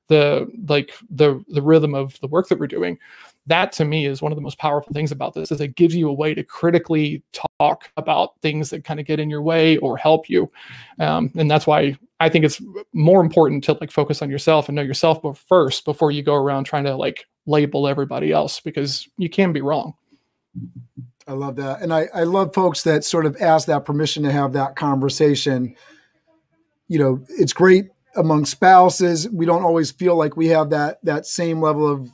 the, like the, the rhythm of the work that we're doing. That to me is one of the most powerful things about this, is it gives you a way to critically talk about things that kind of get in your way or help you. Um, and that's why I think it's more important to like focus on yourself and know yourself first before you go around trying to like label everybody else, because you can be wrong. I love that. And I, I love folks that sort of ask that permission to have that conversation. You know, it's great among spouses. We don't always feel like we have that, that same level of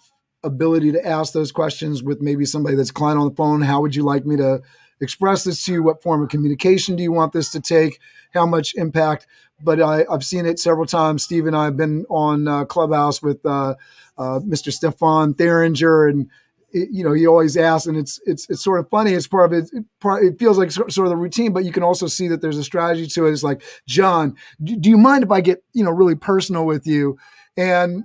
ability to ask those questions with maybe somebody that's a client on the phone. How would you like me to express this to you? What form of communication do you want this to take? How much impact? But I, I've seen it several times. Steve and I have been on uh, Clubhouse with uh, uh, Mister Stefan Theringer, and it, you know, he always asks, and it's it's it's sort of funny. It's part of it. It, part, it feels like sort of the routine, but you can also see that there's a strategy to it. It's like, John, do, do you mind if I get, you know, really personal with you? And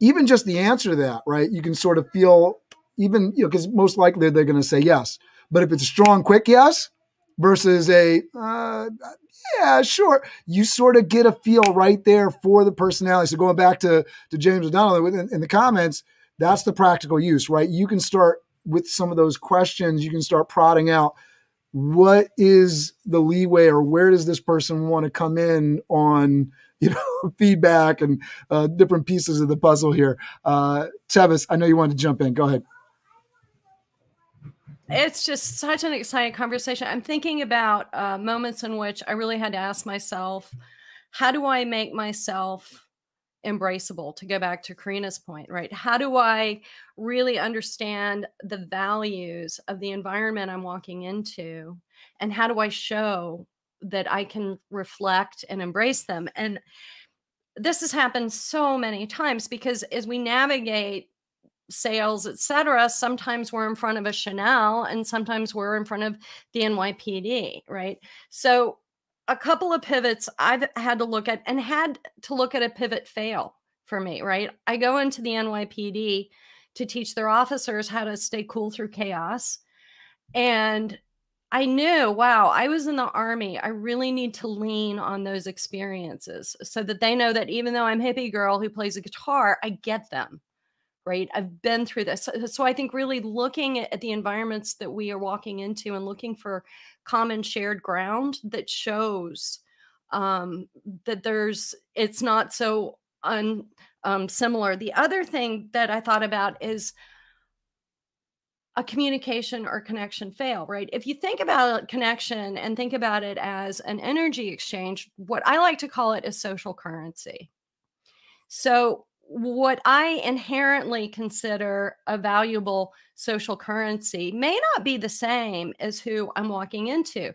even just the answer to that, right? You can sort of feel, even, you know, because most likely they're going to say yes. But if it's a strong, quick yes versus a, uh, yeah, sure, you sort of get a feel right there for the personality. So going back to, to James O'Donnell in, in the comments, that's the practical use, right? You can start with some of those questions. You can start prodding out, what is the leeway, or where does this person want to come in on, you know, feedback and uh, different pieces of the puzzle here. Uh, Tevis, I know you wanted to jump in. Go ahead. It's just such an exciting conversation. I'm thinking about uh, moments in which I really had to ask myself, how do I make myself embraceable? To go back to Corina's point, right? How do I really understand the values of the environment I'm walking into? And how do I show that I can reflect and embrace them? And this has happened so many times, because as we navigate sales, et cetera, sometimes we're in front of a Chanel and sometimes we're in front of the N Y P D, right? So a couple of pivots I've had to look at, and had to look at a pivot fail for me, right? I go into the N Y P D to teach their officers how to stay cool through chaos. And I knew, wow, I was in the Army. I really need to lean on those experiences so that they know that even though I'm hippie girl who plays a guitar, I get them, right? I've been through this. So, so I think really looking at the environments that we are walking into and looking for common shared ground that shows um, that there's, it's not so un, um, similar. The other thing that I thought about is a communication or connection fail, right? If you think about connection and think about it as an energy exchange, what I like to call it is social currency. So what I inherently consider a valuable social currency may not be the same as who I'm walking into.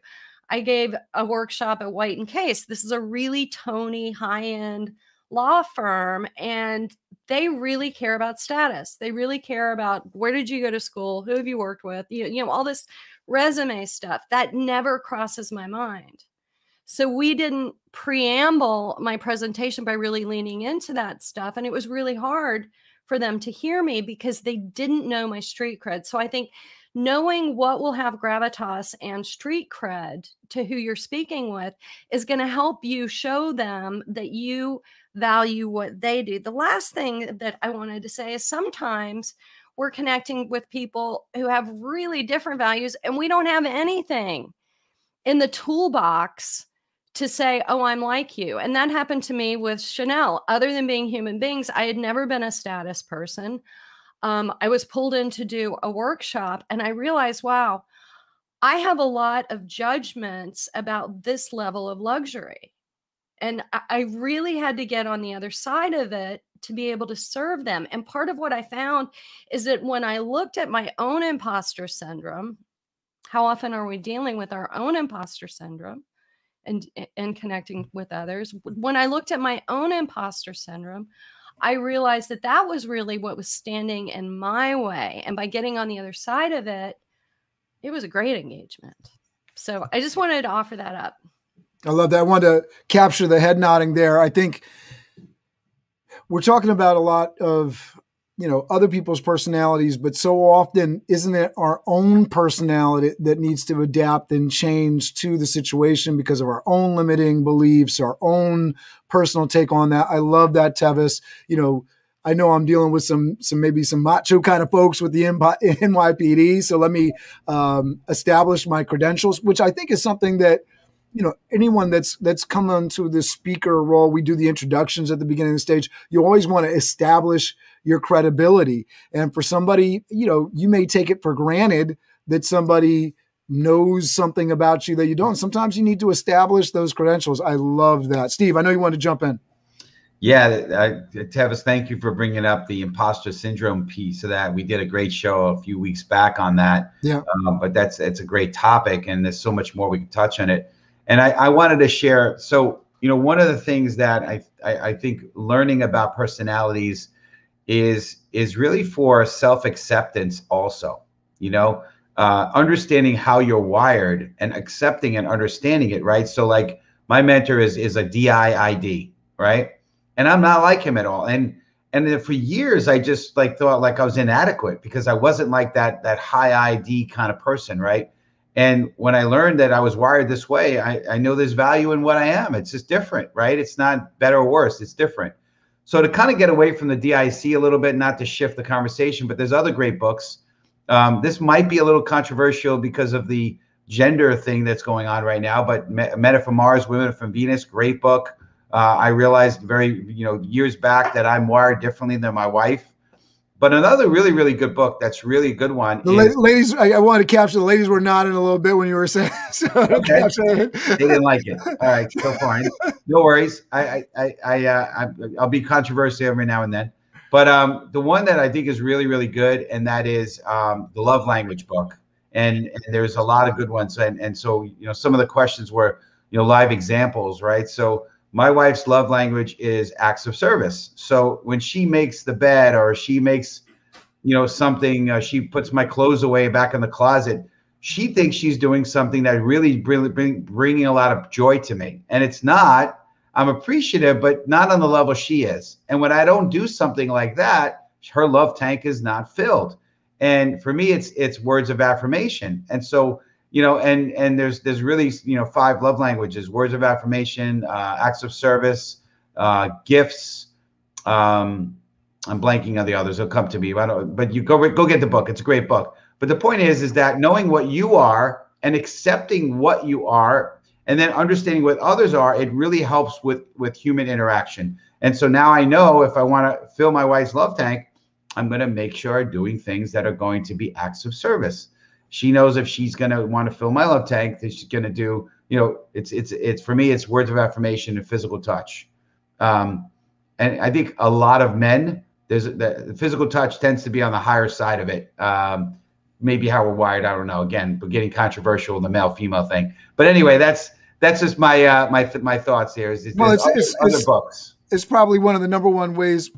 I gave a workshop at White and Case. This is a really tony, high-end law firm, and they really care about status. They really care about where did you go to school, who have you worked with, you, you know, all this resume stuff. That never crosses my mind. So we didn't preamble my presentation by really leaning into that stuff, and it was really hard for them to hear me because they didn't know my street cred. So I think knowing what will have gravitas and street cred to who you're speaking with is going to help you show them that you value what they do. The last thing that I wanted to say is sometimes we're connecting with people who have really different values, and we don't have anything in the toolbox to say, oh, I'm like you. And that happened to me with Chanel. Other than being human beings, I had never been a status person. Um, I was pulled in to do a workshop, and I realized, wow, I have a lot of judgments about this level of luxury. And I, I really had to get on the other side of it to be able to serve them. And part of what I found is that when I looked at my own imposter syndrome, how often are we dealing with our own imposter syndrome and, and connecting with others? When I looked at my own imposter syndrome, I realized that that was really what was standing in my way. And by getting on the other side of it, it was a great engagement. So I just wanted to offer that up. I love that. I wanted to capture the head nodding there. I think we're talking about a lot of, you know, other people's personalities, but so often isn't it our own personality that needs to adapt and change to the situation because of our own limiting beliefs, our own personal take on that. I love that, Tevis. You know, I know I'm dealing with some, some maybe some macho kind of folks with the N Y P D. So let me um, establish my credentials, which I think is something that, you know, anyone that's that's come onto the speaker role, we do the introductions at the beginning of the stage. You always want to establish your credibility. And for somebody, you know, you may take it for granted that somebody knows something about you that you don't. Sometimes you need to establish those credentials. I love that. Steve, I know you want to jump in. Yeah, I, Tevis, thank you for bringing up the imposter syndrome piece of that. We did a great show a few weeks back on that. Yeah. Um, but that's it's a great topic, and there's so much more we can touch on it. And I, I wanted to share, so, you know, one of the things that I, I, I think learning about personalities is, is really for self-acceptance also, you know, uh, understanding how you're wired and accepting and understanding it, right? So like my mentor is, is a D I I D, right? And I'm not like him at all. And, and then for years, I just like thought like I was inadequate because I wasn't like that, that high I D kind of person, right? And when I learned that I was wired this way, I, I know there's value in what I am. It's just different, right? It's not better or worse, it's different. So to kind of get away from the D I C a little bit, not to shift the conversation, but there's other great books. Um, this might be a little controversial because of the gender thing that's going on right now, but Me Men Are From Mars, Women Are From Venus, great book. Uh, I realized very, you know, years back that I'm wired differently than my wife. But another really, really good book that's really a good one. The is, ladies, I, I wanted to capture, the ladies were nodding a little bit when you were saying so okay. They didn't like it. All right, so fine. No worries. I, I, I, uh, I'll be controversial every now and then. But um, the one that I think is really, really good, and that is um, the Love Language book. And, and there's a lot of good ones. And, and so, you know, some of the questions were, you know, live examples, right? So my wife's love language is acts of service. So when she makes the bed or she makes, you know, something, uh, she puts my clothes away back in the closet, she thinks she's doing something that really bring, bring, bringing a lot of joy to me. And it's not, I'm appreciative, but not on the level she is. And when I don't do something like that, her love tank is not filled. And for me, it's it's words of affirmation. And so, you know, and and there's there's really, you know, five love languages: words of affirmation, uh, acts of service, uh, gifts. Um, I'm blanking on the others. They'll come to me. I don't, but you go go get the book. It's a great book. But the point is, is that knowing what you are and accepting what you are, and then understanding what others are, it really helps with with human interaction. And so now I know if I want to fill my wife's love tank, I'm going to make sure doing things that are going to be acts of service. She knows if she's going to want to fill my love tank, that she's going to do, you know, it's, it's, it's for me, it's words of affirmation and physical touch. Um, and I think a lot of men, there's the, the physical touch tends to be on the higher side of it. Um, maybe how we're wired, I don't know, again, but getting controversial in the male female thing. But anyway, that's, that's just my, uh, my, th my thoughts here is, is well, it's, other, it's, other it's, books. It's probably one of the number one ways,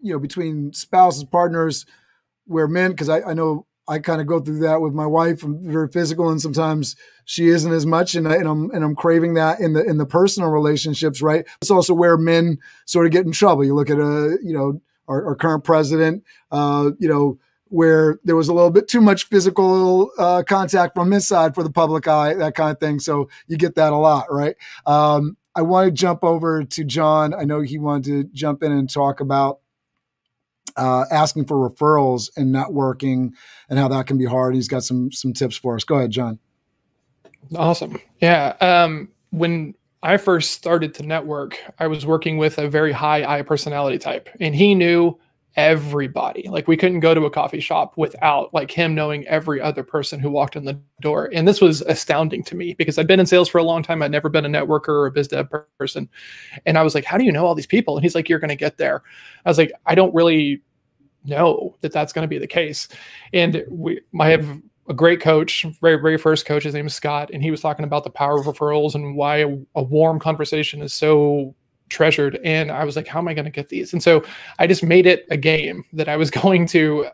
you know, between spouses, partners, where men, because I, I know I kind of go through that with my wife. I'm very physical, and sometimes she isn't as much, and, I, and I'm and I'm craving that in the in the personal relationships, right? It's also where men sort of get in trouble. You look at a you know our, our current president, uh, you know, where there was a little bit too much physical uh, contact from his side for the public eye, that kind of thing. So you get that a lot, right? Um, I want to jump over to John. I know he wanted to jump in and talk about Uh, asking for referrals and networking and how that can be hard. He's got some some tips for us. Go ahead, John. Awesome. Yeah. Um, when I first started to network, I was working with a very high I personality type, and he knew everybody. Like, we couldn't go to a coffee shop without like him knowing every other person who walked in the door. And this was astounding to me because I'd been in sales for a long time. I'd never been a networker or a biz dev person. And I was like, how do you know all these people? And he's like, you're going to get there. I was like, I don't really know that that's going to be the case. And we, I have a great coach, very, very first coach, his name is Scott. And he was talking about the power of referrals and why a, a warm conversation is so treasured. And I was like, how am I going to get these? And so I just made it a game that I was going to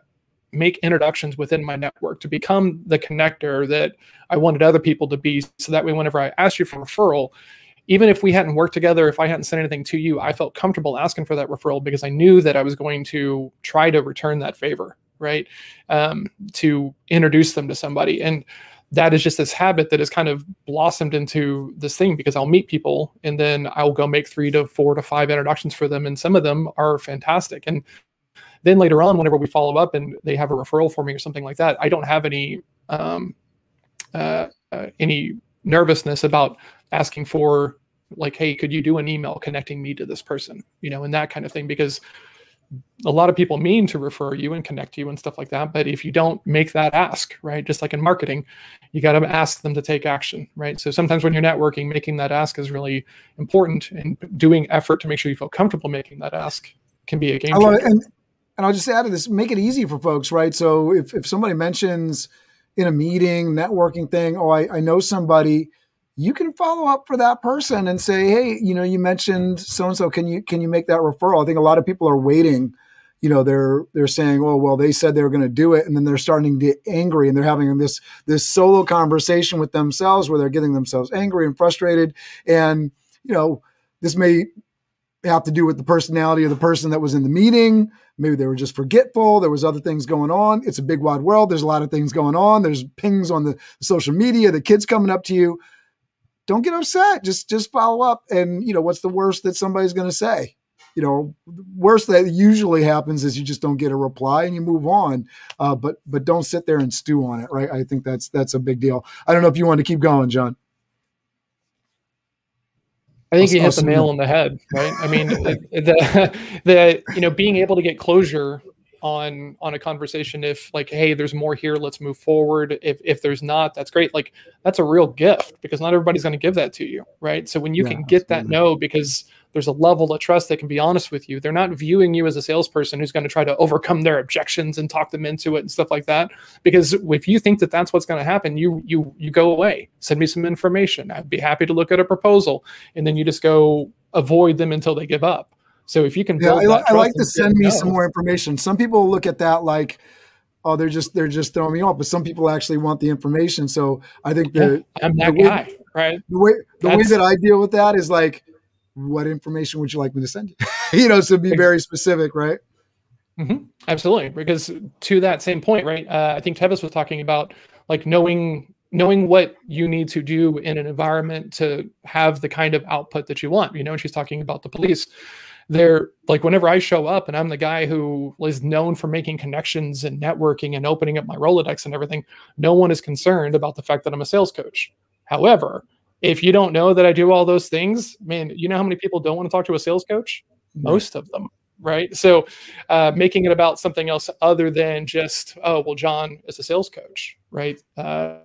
make introductions within my network to become the connector that I wanted other people to be. So that way, whenever I asked you for a referral, even if we hadn't worked together, if I hadn't sent anything to you, I felt comfortable asking for that referral because I knew that I was going to try to return that favor, right? Um, to introduce them to somebody. And that is just this habit that has kind of blossomed into this thing because I'll meet people and then I'll go make three to four to five introductions for them. And some of them are fantastic. And then later on, whenever we follow up and they have a referral for me or something like that, I don't have any, um, uh, uh, any nervousness about asking for like, hey, could you do an email connecting me to this person, you know, and that kind of thing, because a lot of people mean to refer you and connect you and stuff like that. But if you don't make that ask, right, just like in marketing, you got to ask them to take action, right? So sometimes when you're networking, making that ask is really important, and doing effort to make sure you feel comfortable making that ask can be a game changer. And, and I'll just add to this, make it easy for folks, right? So if, if somebody mentions in a meeting, networking thing, oh, I, I know somebody, you can follow up for that person and say, hey, you know, you mentioned so-and-so, can you, can you make that referral? I think a lot of people are waiting, you know, they're, they're saying, oh, well, they said they were going to do it. And then they're starting to get angry and they're having this, this solo conversation with themselves where they're getting themselves angry and frustrated. And, you know, this may have to do with the personality of the person that was in the meeting. Maybe they were just forgetful. There was other things going on. It's a big wide world. There's a lot of things going on. There's pings on the social media, the kids coming up to you. Don't get upset. Just, just follow up. And you know, what's the worst that somebody's going to say? You know, worst that usually happens is you just don't get a reply and you move on. Uh, but, but don't sit there and stew on it. Right. I think that's, that's a big deal. I don't know if you want to keep going, John. I think you hit the nail on the head, right? I mean, the, the, you know, being able to get closure on, on a conversation, if like, hey, there's more here, let's move forward. If, if there's not, that's great. Like, that's a real gift because not everybody's going to give that to you. Right. So when you yeah, can get absolutely. that no, because there's a level of trust that can be honest with you. They're not viewing you as a salesperson who's going to try to overcome their objections and talk them into it and stuff like that. Because if you think that that's what's going to happen, you, you, you go away, send me some information. I'd be happy to look at a proposal. And then you just go avoid them until they give up. So if you can, build yeah, I, that I like to send me know. some more information. Some people look at that like, oh, they're just, they're just throwing me off, but some people actually want the information. So I think the, yeah, I'm that the guy, way, right? The way, the way that I deal with that is like, what information would you like me to send you? you know, so be very specific, right? Mm-hmm. Absolutely. Because to that same point, right? Uh, I think Tevis was talking about like knowing knowing what you need to do in an environment to have the kind of output that you want, you know, and she's talking about the police. They're like, whenever I show up and I'm the guy who is known for making connections and networking and opening up my Rolodex and everything, no one is concerned about the fact that I'm a sales coach. However, if you don't know that I do all those things, man, you know how many people don't want to talk to a sales coach? Most of them, right? So uh, making it about something else other than just, oh, well, John is a sales coach, right? Uh,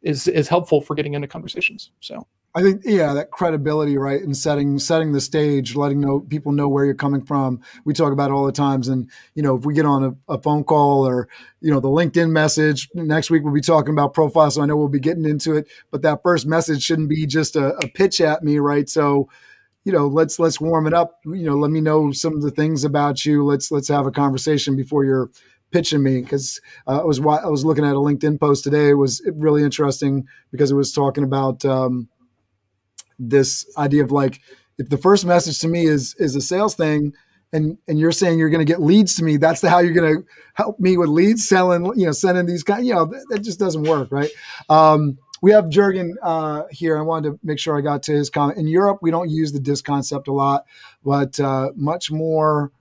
is is helpful for getting into conversations. So I think, yeah, that credibility, right? And setting setting the stage, letting know people know where you're coming from. We talk about it all the times. And, you know, if we get on a, a phone call or, you know, the LinkedIn message, next week we'll be talking about profiles. So I know we'll be getting into it, but that first message shouldn't be just a, a pitch at me, right? So, you know, let's let's warm it up. You know, let me know some of the things about you. Let's let's have a conversation before you're pitching me, because uh, I was I was looking at a LinkedIn post today. It was really interesting because it was talking about um, this idea of, like, if the first message to me is is a sales thing, and and you're saying you're going to get leads to me, that's the, how you're going to help me with leads, selling, you know, sending these guys, you know, that, that just doesn't work, right? Um, we have Jürgen uh, here. I wanted to make sure I got to his comment. In Europe, we don't use the D I S C concept a lot, but uh, much more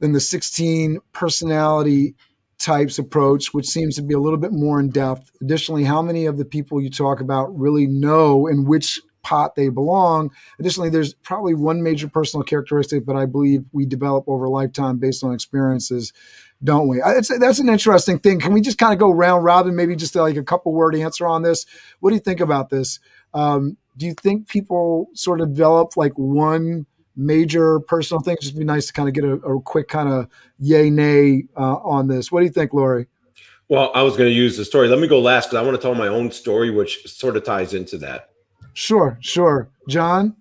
than the sixteen personality types approach, which seems to be a little bit more in depth. Additionally, how many of the people you talk about really know in which pot they belong? Additionally, there's probably one major personal characteristic, but I believe we develop over a lifetime based on experiences, don't we? I'd say that's an interesting thing. Can we just kind of go round robin, maybe just like a couple word answer on this? What do you think about this? Um, do you think people sort of develop like one major personal thing? Just be nice to kind of get a, a quick kind of yay, nay uh, on this. What do you think, Lori? Well, I was going to use the story. Let me go last because I want to tell my own story, which sort of ties into that. Sure, sure. John?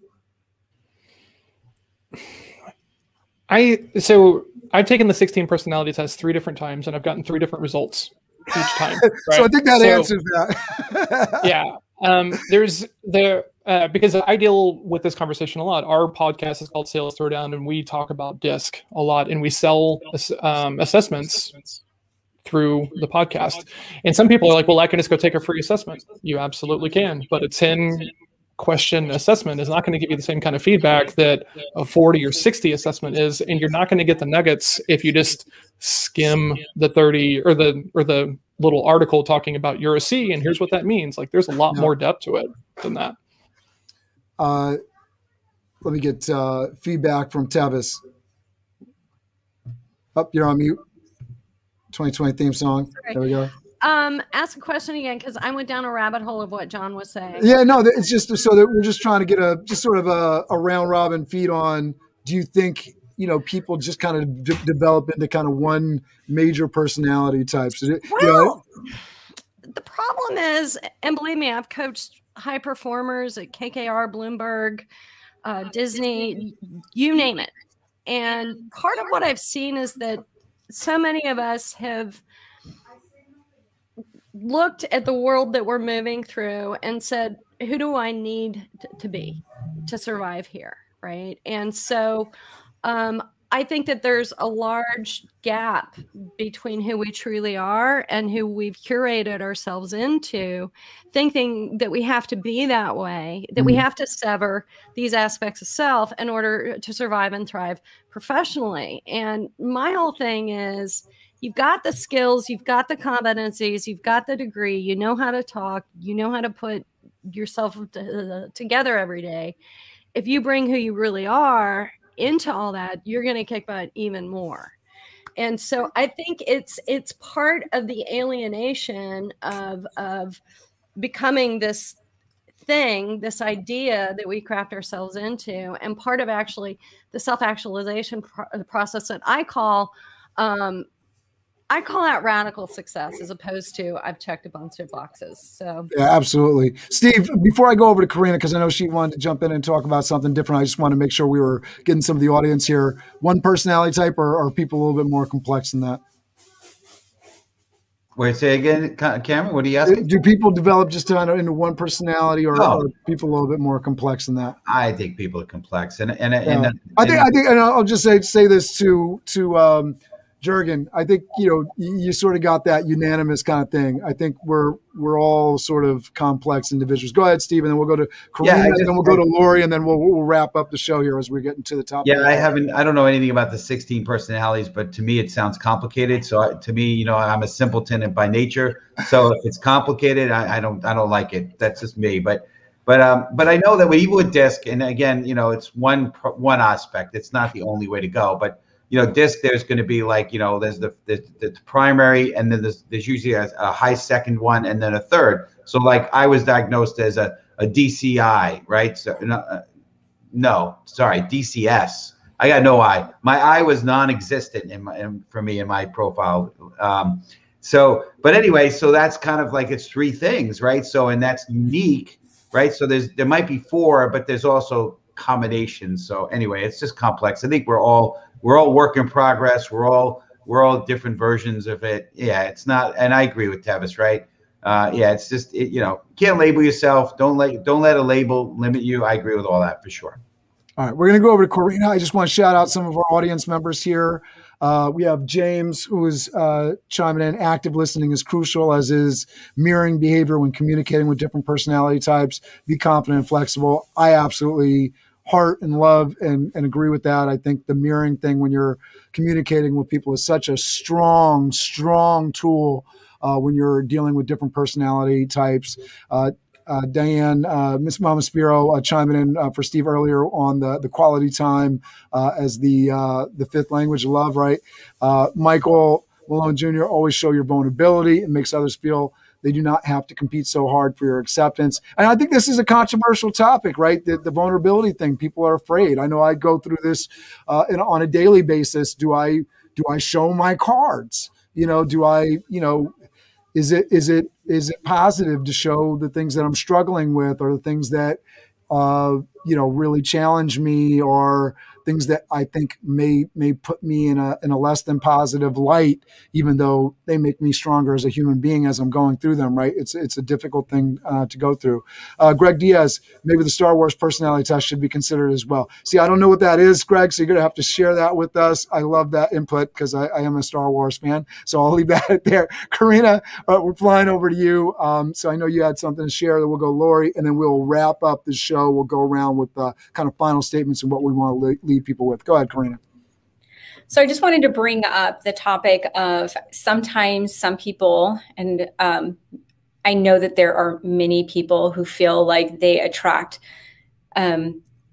I So I've taken the sixteen personality test three different times, and I've gotten three different results each time. Right? So I think that so, answers that. Yeah. Um, there's the... Uh, because I deal with this conversation a lot. Our podcast is called Sales Throwdown, and we talk about D I S C a lot, and we sell um, assessments through the podcast. And some people are like, well, I can just go take a free assessment. You absolutely can, but a ten question assessment is not going to give you the same kind of feedback that a forty or sixty assessment is, and you're not going to get the nuggets if you just skim the thirty or the or the little article talking about you're a C, and here's what that means. Like, there's a lot more depth to it than that. Uh, let me get uh, feedback from Tevis. Oh, you're on mute. twenty twenty theme song. Sorry. There we go. Um, ask a question again, because I went down a rabbit hole of what John was saying. Yeah, no, it's just so that we're just trying to get a just sort of a, a round robin feed on. Do you think, you know, people just kind of d develop into kind of one major personality type? So, well, you know, the problem is, and believe me, I've coached high performers at K K R, Bloomberg, uh, Disney, you name it. And part of what I've seen is that so many of us have looked at the world that we're moving through and said, who do I need to be to survive here, right? And so um, I think that there's a large gap between who we truly are and who we've curated ourselves into, thinking that we have to be that way, that mm-hmm. we have to sever these aspects of self in order to survive and thrive professionally. And my whole thing is, you've got the skills, you've got the competencies, you've got the degree, you know how to talk, you know how to put yourself together every day. If you bring who you really are into all that, you're going to kick butt even more. And so I think it's it's part of the alienation of of becoming this thing, this idea that we craft ourselves into, and part of actually the self-actualization pro process that I call um, I call out radical success, as opposed to I've checked a bunch of boxes. So yeah, absolutely. Steve, before I go over to Corina, because I know she wanted to jump in and talk about something different, I just want to make sure we were getting some of the audience here. One personality type, or are people a little bit more complex than that? Wait, say again, Cameron, what are you asking? Do people develop just into one personality, or oh. are people a little bit more complex than that? I think people are complex. And, and, yeah. and, and I think, and, I think, and I'll just say, say this to, to, um, Jürgen, I think, you know, you sort of got that unanimous kind of thing. I think we're we're all sort of complex individuals. Go ahead, Steve, and then we'll go to Corina, yeah, and then we'll go to Lori, and then we'll we'll wrap up the show here as we're getting to the top. Yeah, I haven't, I don't know anything about the sixteen personalities, but to me it sounds complicated. So I, to me, you know, I'm a simpleton by nature. So if it's complicated, I, I don't I don't like it. That's just me. But But um, but I know that we, even with D I S C, and again, you know, it's one one aspect. It's not the only way to go. But you know, D I S C, there's going to be like, you know, there's the the, the primary, and then there's, there's usually a, a high second one, and then a third. So like I was diagnosed as a a D C I, right? So no, no sorry, D C S. I got no eye. My eye was non-existent in my in, for me in my profile. Um, so, but anyway, so that's kind of like it's three things, right? So, and that's unique. Right, so there's there might be four, but there's also combinations. So anyway, it's just complex. I think we're all we're all work in progress. We're all we're all different versions of it. Yeah, it's not. And I agree with Tevis, right? Uh, yeah, it's just it, you know, can't label yourself. Don't let don't let a label limit you. I agree with all that for sure. All right, we're gonna go over to Corina. I just want to shout out some of our audience members here. Uh, we have James, who is uh, chiming in. Active listening is crucial, as is mirroring behavior when communicating with different personality types. Be confident and flexible. I absolutely heart and love and, and agree with that. I think the mirroring thing when you're communicating with people is such a strong, strong tool uh, when you're dealing with different personality types. Uh, Uh, Diane, uh, Miss Mama Spiro uh, chiming in uh, for Steve earlier on the, the quality time uh, as the uh, the fifth language of love, right? Uh, Michael Malone Junior, always show your vulnerability. It makes others feel they do not have to compete so hard for your acceptance. And I think this is a controversial topic, right? The, the vulnerability thing. People are afraid. I know I go through this uh, in, on a daily basis. Do I do I show my cards? You know, do I, you know, Is it is it is it positive to show the things that I'm struggling with, or the things that uh, you know, really challenge me, or things that I think may may put me in a in a less than positive light, even though they make me stronger as a human being as I'm going through them. Right? It's it's a difficult thing uh, to go through. Uh, Greg Diaz, maybe the Star Wars personality test should be considered as well. See, I don't know what that is, Greg. So you're gonna have to share that with us. I love that input because I, I am a Star Wars fan. So I'll leave that there. Corina, uh, we're flying over to you. Um, so I know you had something to share. That we'll go, Lori, and then we'll wrap up the show. We'll go around with uh, kind of final statements and what we want to leave people with. Go ahead, Corina. So I just wanted to bring up the topic of sometimes some people, and um, I know that there are many people who feel like they attract um,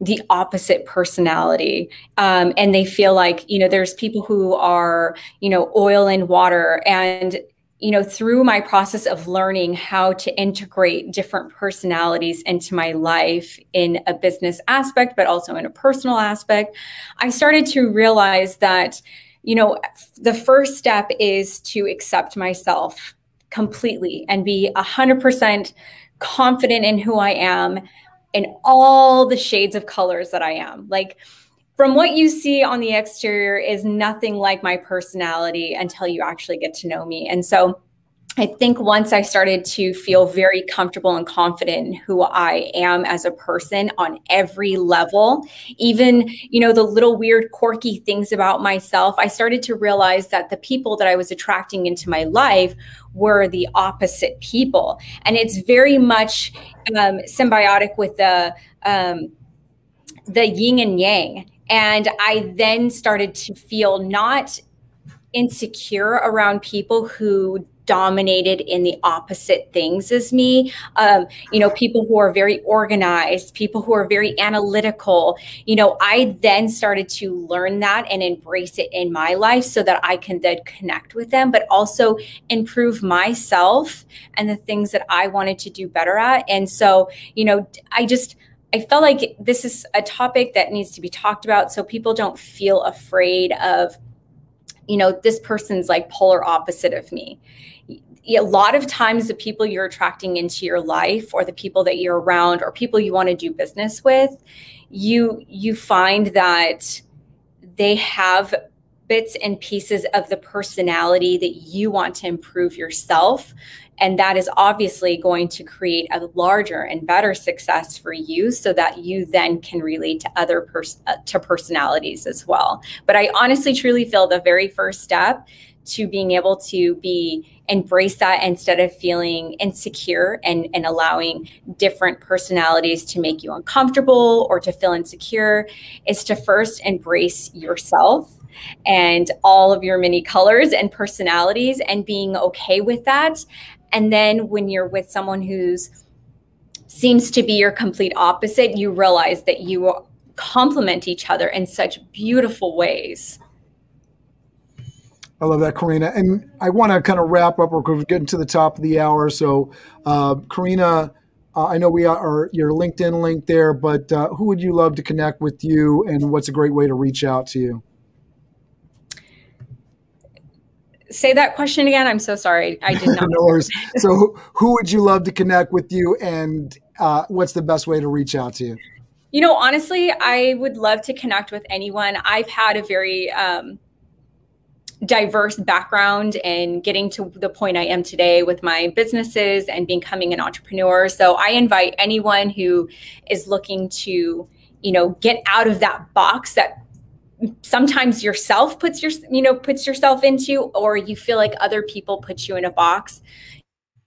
the opposite personality. Um, and they feel like, you know, there's people who are, you know, oil and water. And you know, through my process of learning how to integrate different personalities into my life in a business aspect, but also in a personal aspect, I started to realize that, you know, the first step is to accept myself completely and be one hundred percent confident in who I am in all the shades of colors that I am. Like, from what you see on the exterior is nothing like my personality until you actually get to know me. And so I think once I started to feel very comfortable and confident in who I am as a person on every level, even, you know, the little weird quirky things about myself, I started to realize that the people that I was attracting into my life were the opposite people. And it's very much um, symbiotic with the, um, the yin and yang. And I then started to feel not insecure around people who dominated in the opposite things as me. Um, you know, people who are very organized, people who are very analytical. You know, I then started to learn that and embrace it in my life so that I can then connect with them, but also improve myself and the things that I wanted to do better at. And so, you know, I just, I felt like this is a topic that needs to be talked about so people don't feel afraid of, you know, this person's like polar opposite of me. A lot of times the people you're attracting into your life, or the people that you're around, or people you want to do business with, you, you find that they have bits and pieces of the personality that you want to improve yourself. And that is obviously going to create a larger and better success for you so that you then can relate to other pers uh, to personalities as well. But I honestly truly feel the very first step to being able to be embrace that instead of feeling insecure and, and allowing different personalities to make you uncomfortable or to feel insecure is to first embrace yourself and all of your many colors and personalities and being okay with that. And then when you're with someone who's seems to be your complete opposite, you realize that you complement each other in such beautiful ways. I love that, Corina. And I want to kind of wrap up. We're getting to the top of the hour. So, uh, Corina, uh, I know we are your LinkedIn link there, but uh, who would you love to connect with you, and what's a great way to reach out to you? Say that question again. I'm so sorry. I did not. No worries. So who would you love to connect with you, and uh, what's the best way to reach out to you? You know, honestly, I would love to connect with anyone. I've had a very um, diverse background in getting to the point I am today with my businesses and becoming an entrepreneur. So I invite anyone who is looking to, you know, get out of that box that sometimes yourself puts your, you know, puts yourself into, or you feel like other people put you in a box.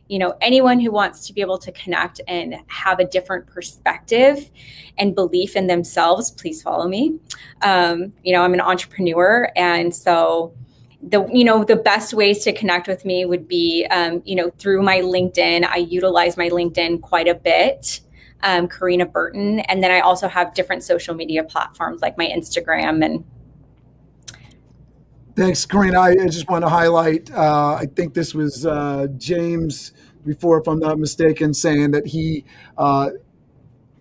You know, anyone who wants to be able to connect and have a different perspective and belief in themselves, please follow me. Um, you know, I'm an entrepreneur, and so the, you know, the best ways to connect with me would be, um, you know, through my LinkedIn. I utilize my LinkedIn quite a bit. Um, Corina Burton. And then I also have different social media platforms like my Instagram. And thanks, Corina. I, I just want to highlight, uh, I think this was uh, James before, if I'm not mistaken, saying that he uh,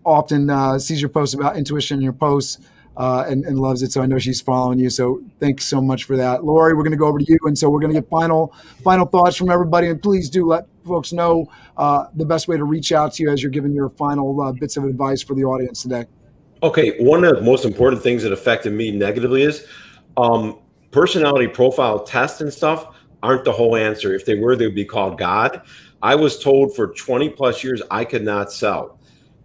often uh, sees your posts about intuition in your posts uh, and, and loves it. So I know she's following you. So thanks so much for that. Lori, we're going to go over to you. And so we're going to get final, final thoughts from everybody. And please do let folks know uh, the best way to reach out to you as you're giving your final uh, bits of advice for the audience today. Okay, one of the most important things that affected me negatively is um, personality profile tests and stuff aren't the whole answer. If they were, they would be called God. I was told for twenty plus years I could not sell.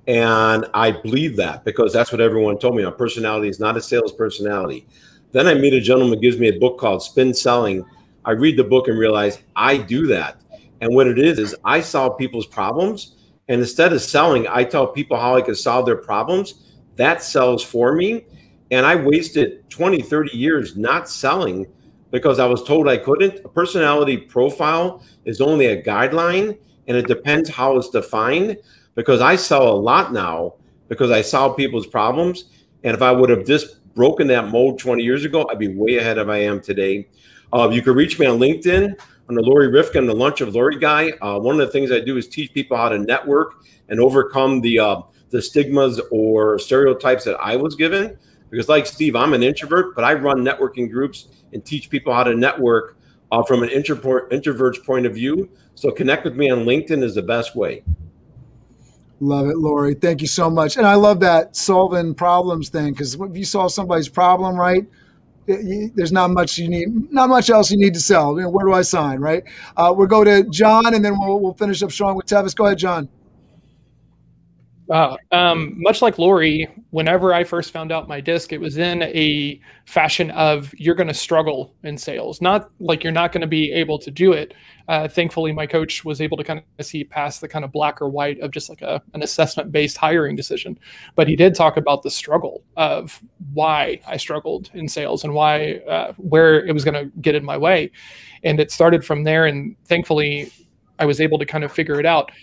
And I believe that because that's what everyone told me. My personality is not a sales personality. Then I meet a gentleman who gives me a book called Spin Selling. I read the book and realize I do that. And what it is, is I solve people's problems. And instead of selling, I tell people how I can solve their problems. That sells for me. And I wasted twenty, thirty years not selling because I was told I couldn't. A personality profile is only a guideline, and it depends how it's defined, because I sell a lot now because I solve people's problems. And if I would have just broken that mold twenty years ago, I'd be way ahead of I am today. Uh, you can reach me on LinkedIn. I'm the Lori Rifkin, the Lunch of Lori guy. Uh, one of the things I do is teach people how to network and overcome the uh, the stigmas or stereotypes that I was given. Because like Steve, I'm an introvert, but I run networking groups and teach people how to network uh, from an introvert, introvert's point of view. So connect with me on LinkedIn is the best way. Love it, Lori. Thank you so much. And I love that solving problems thing, because if you solve somebody's problem, right, there's not much you need, not much else you need to sell. You know, where do I sign, right? Uh, we'll go to John, and then we'll, we'll finish up strong with Tevis. Go ahead, John. Wow. Um, much like Lori, whenever I first found out my disc, it was in a fashion of you're going to struggle in sales, not like you're not going to be able to do it. Uh, thankfully, my coach was able to kind of see past the kind of black or white of just like a, an assessment-based hiring decision. But he did talk about the struggle of why I struggled in sales and why, uh, where it was going to get in my way. And it started from there. And thankfully, I was able to kind of figure it out.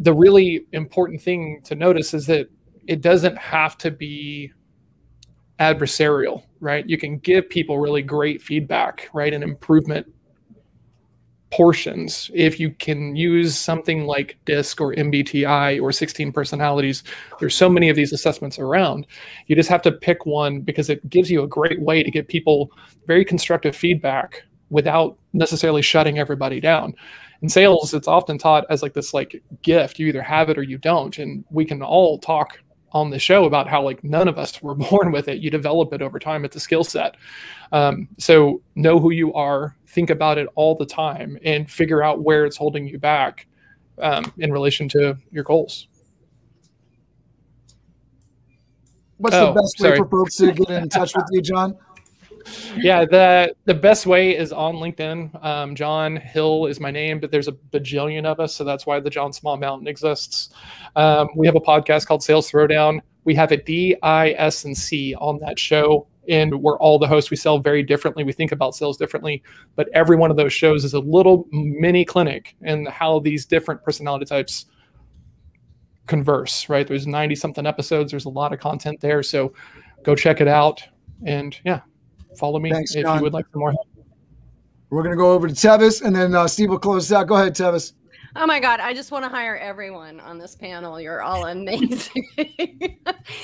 The really important thing to notice is that it doesn't have to be adversarial, right? You can give people really great feedback, right? And improvement portions. If you can use something like DISC or M B T I or sixteen personalities, there's so many of these assessments around. You just have to pick one because it gives you a great way to give people very constructive feedback without necessarily shutting everybody down. In sales, it's often taught as like this like gift. You either have it or you don't. And we can all talk on the show about how like none of us were born with it. You develop it over time. It's a skill set. Um, so know who you are, think about it all the time, and figure out where it's holding you back um, in relation to your goals. What's oh, the best sorry. way for folks to get in touch with you, John? Yeah, the, the best way is on LinkedIn. Um, John Hill is my name, but there's a bajillion of us, so that's why the John Small Mountain exists. Um, we have a podcast called Sales Throwdown. We have a D I S C on that show, and we're all the hosts. We sell very differently. We think about sales differently, but every one of those shows is a little mini clinic in how these different personality types converse, right? There's ninety something episodes. There's a lot of content there. So go check it out. And yeah, follow me Thanks, if John. you would like some more help. We're going to go over to Tevis, and then uh, Steve will close us out. Go ahead, Tevis. Oh my God, I just want to hire everyone on this panel. You're all amazing.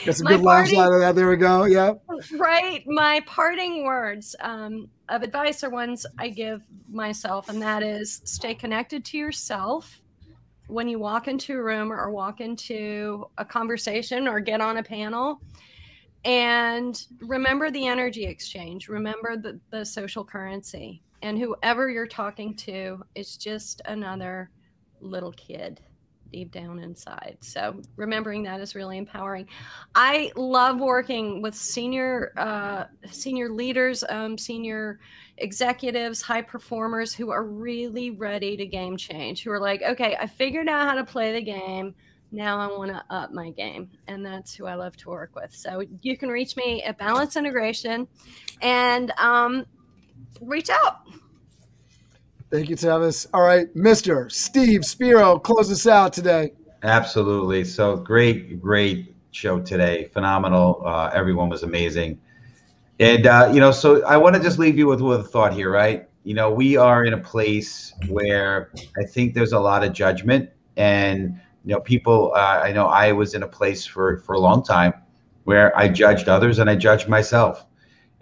Got some good laughs out of that. There we go. Yeah. Right. My parting words um, of advice are ones I give myself, and that is stay connected to yourself when you walk into a room or walk into a conversation or get on a panel. And remember the energy exchange. Remember the, the social currency. And whoever you're talking to is just another little kid deep down inside. So remembering that is really empowering. I love working with senior uh, senior leaders, um, senior executives, high performers who are really ready to game change, who are like, okay, I figured out how to play the game. Now I want to up my game. And that's who I love to work with. So you can reach me at Balance Integration and um, reach out. Thank you, Tevis. All right, Mister Steve Spiro, close us out today. Absolutely. So great, great show today. Phenomenal. Uh, everyone was amazing. And, uh, you know, so I want to just leave you with, with a thought here, right? You know, we are in a place where I think there's a lot of judgment. And, you know, people, uh, I know I was in a place for, for a long time where I judged others and I judged myself.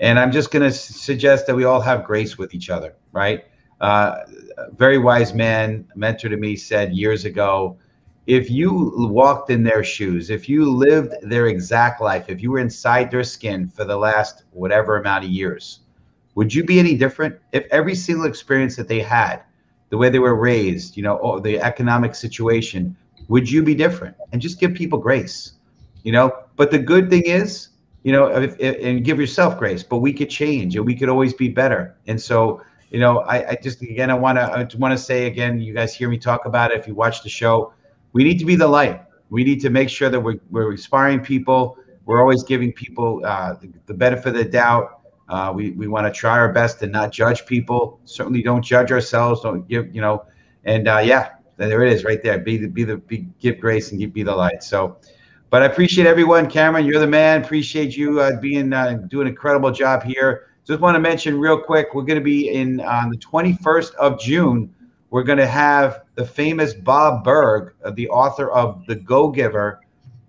And I'm just going to suggest that we all have grace with each other, right? Uh, a very wise man, a mentor to me, said years ago, if you walked in their shoes, if you lived their exact life, if you were inside their skin for the last whatever amount of years, would you be any different? If every single experience that they had, the way they were raised, you know, or the economic situation, would you be different? And just give people grace, you know? But the good thing is, you know, if, if, and give yourself grace, but we could change and we could always be better. And so, you know, I, I just, again, I want to I want to say again, you guys hear me talk about it. If you watch the show, we need to be the light. We need to make sure that we're, we're inspiring people. We're always giving people uh, the, the benefit of the doubt. Uh, we we want to try our best to not judge people. Certainly don't judge ourselves. Don't give, you know, and uh, yeah, there it is right there. Be the, be the, be, give grace and give, be the light. So, but I appreciate everyone. Cameron, you're the man. Appreciate you uh, being, uh, doing an incredible job here. Just want to mention real quick, we're going to be in on the twenty-first of June. We're going to have the famous Bob Berg, the author of The Go Giver.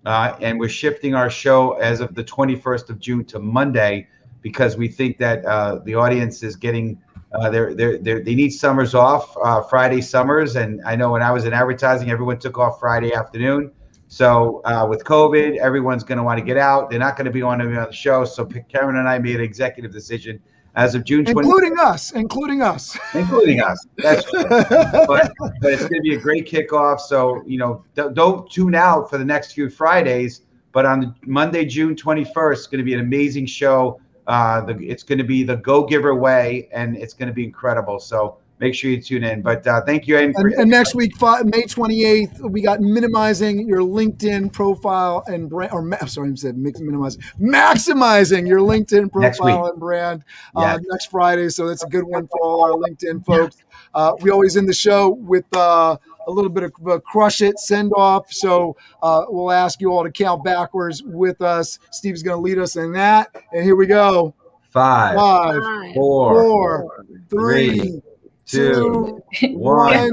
Uh, and we're shifting our show as of the twenty-first of June to Monday because we think that uh, the audience is getting, uh, they're, they're, they're, they need summers off, uh, Friday summers. And I know when I was in advertising, everyone took off Friday afternoon. So uh, with COVID, everyone's going to want to get out. They're not going to be on the show. So Cameron and I made an executive decision as of June twentieth. Including us. Including us. Including us. That's true. But, but it's going to be a great kickoff. So, you know, don't, don't tune out for the next few Fridays. But on Monday, June twenty-first, it's going to be an amazing show. Uh, the, it's going to be the Go Giver Way, and it's going to be incredible. So make sure you tune in. But uh, thank you. And, and next week, May twenty-eighth, we got minimizing your LinkedIn profile and brand. Or I'm sorry, I said minimizing, maximizing your LinkedIn profile and brand uh, yeah. next Friday. So that's a good one for all our LinkedIn folks. Yeah. Uh, we always end the show with uh, a little bit of a crush it send off. So uh, we'll ask you all to count backwards with us. Steve's going to lead us in that. And here we go. Five, Five four, four, three. three. Two, one,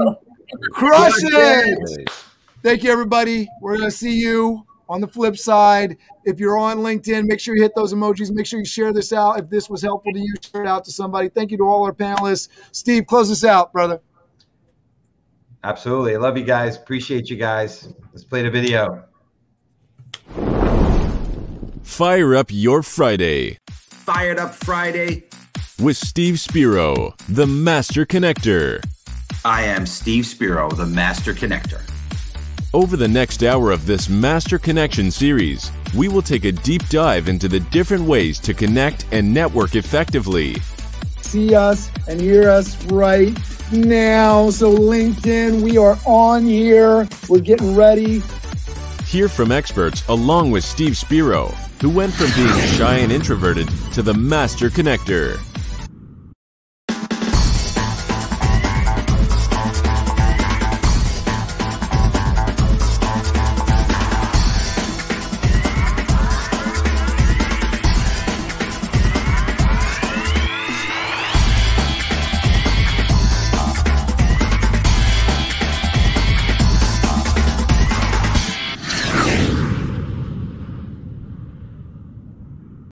crush it! Thank you, everybody. We're gonna see you on the flip side. If you're on LinkedIn, make sure you hit those emojis. Make sure you share this out. If this was helpful to you, share it out to somebody. Thank you to all our panelists. Steve, close us out, brother. Absolutely. I love you guys. Appreciate you guys. Let's play the video. Fire up your Friday. Fired up Friday. With Steve Spiro, the Master Connector. I am Steve Spiro, the Master Connector. Over the next hour of this Master Connection series, we will take a deep dive into the different ways to connect and network effectively. See us and hear us right now. So LinkedIn, we are on here. We're getting ready. Hear from experts along with Steve Spiro, who went from being shy and introverted to the Master Connector.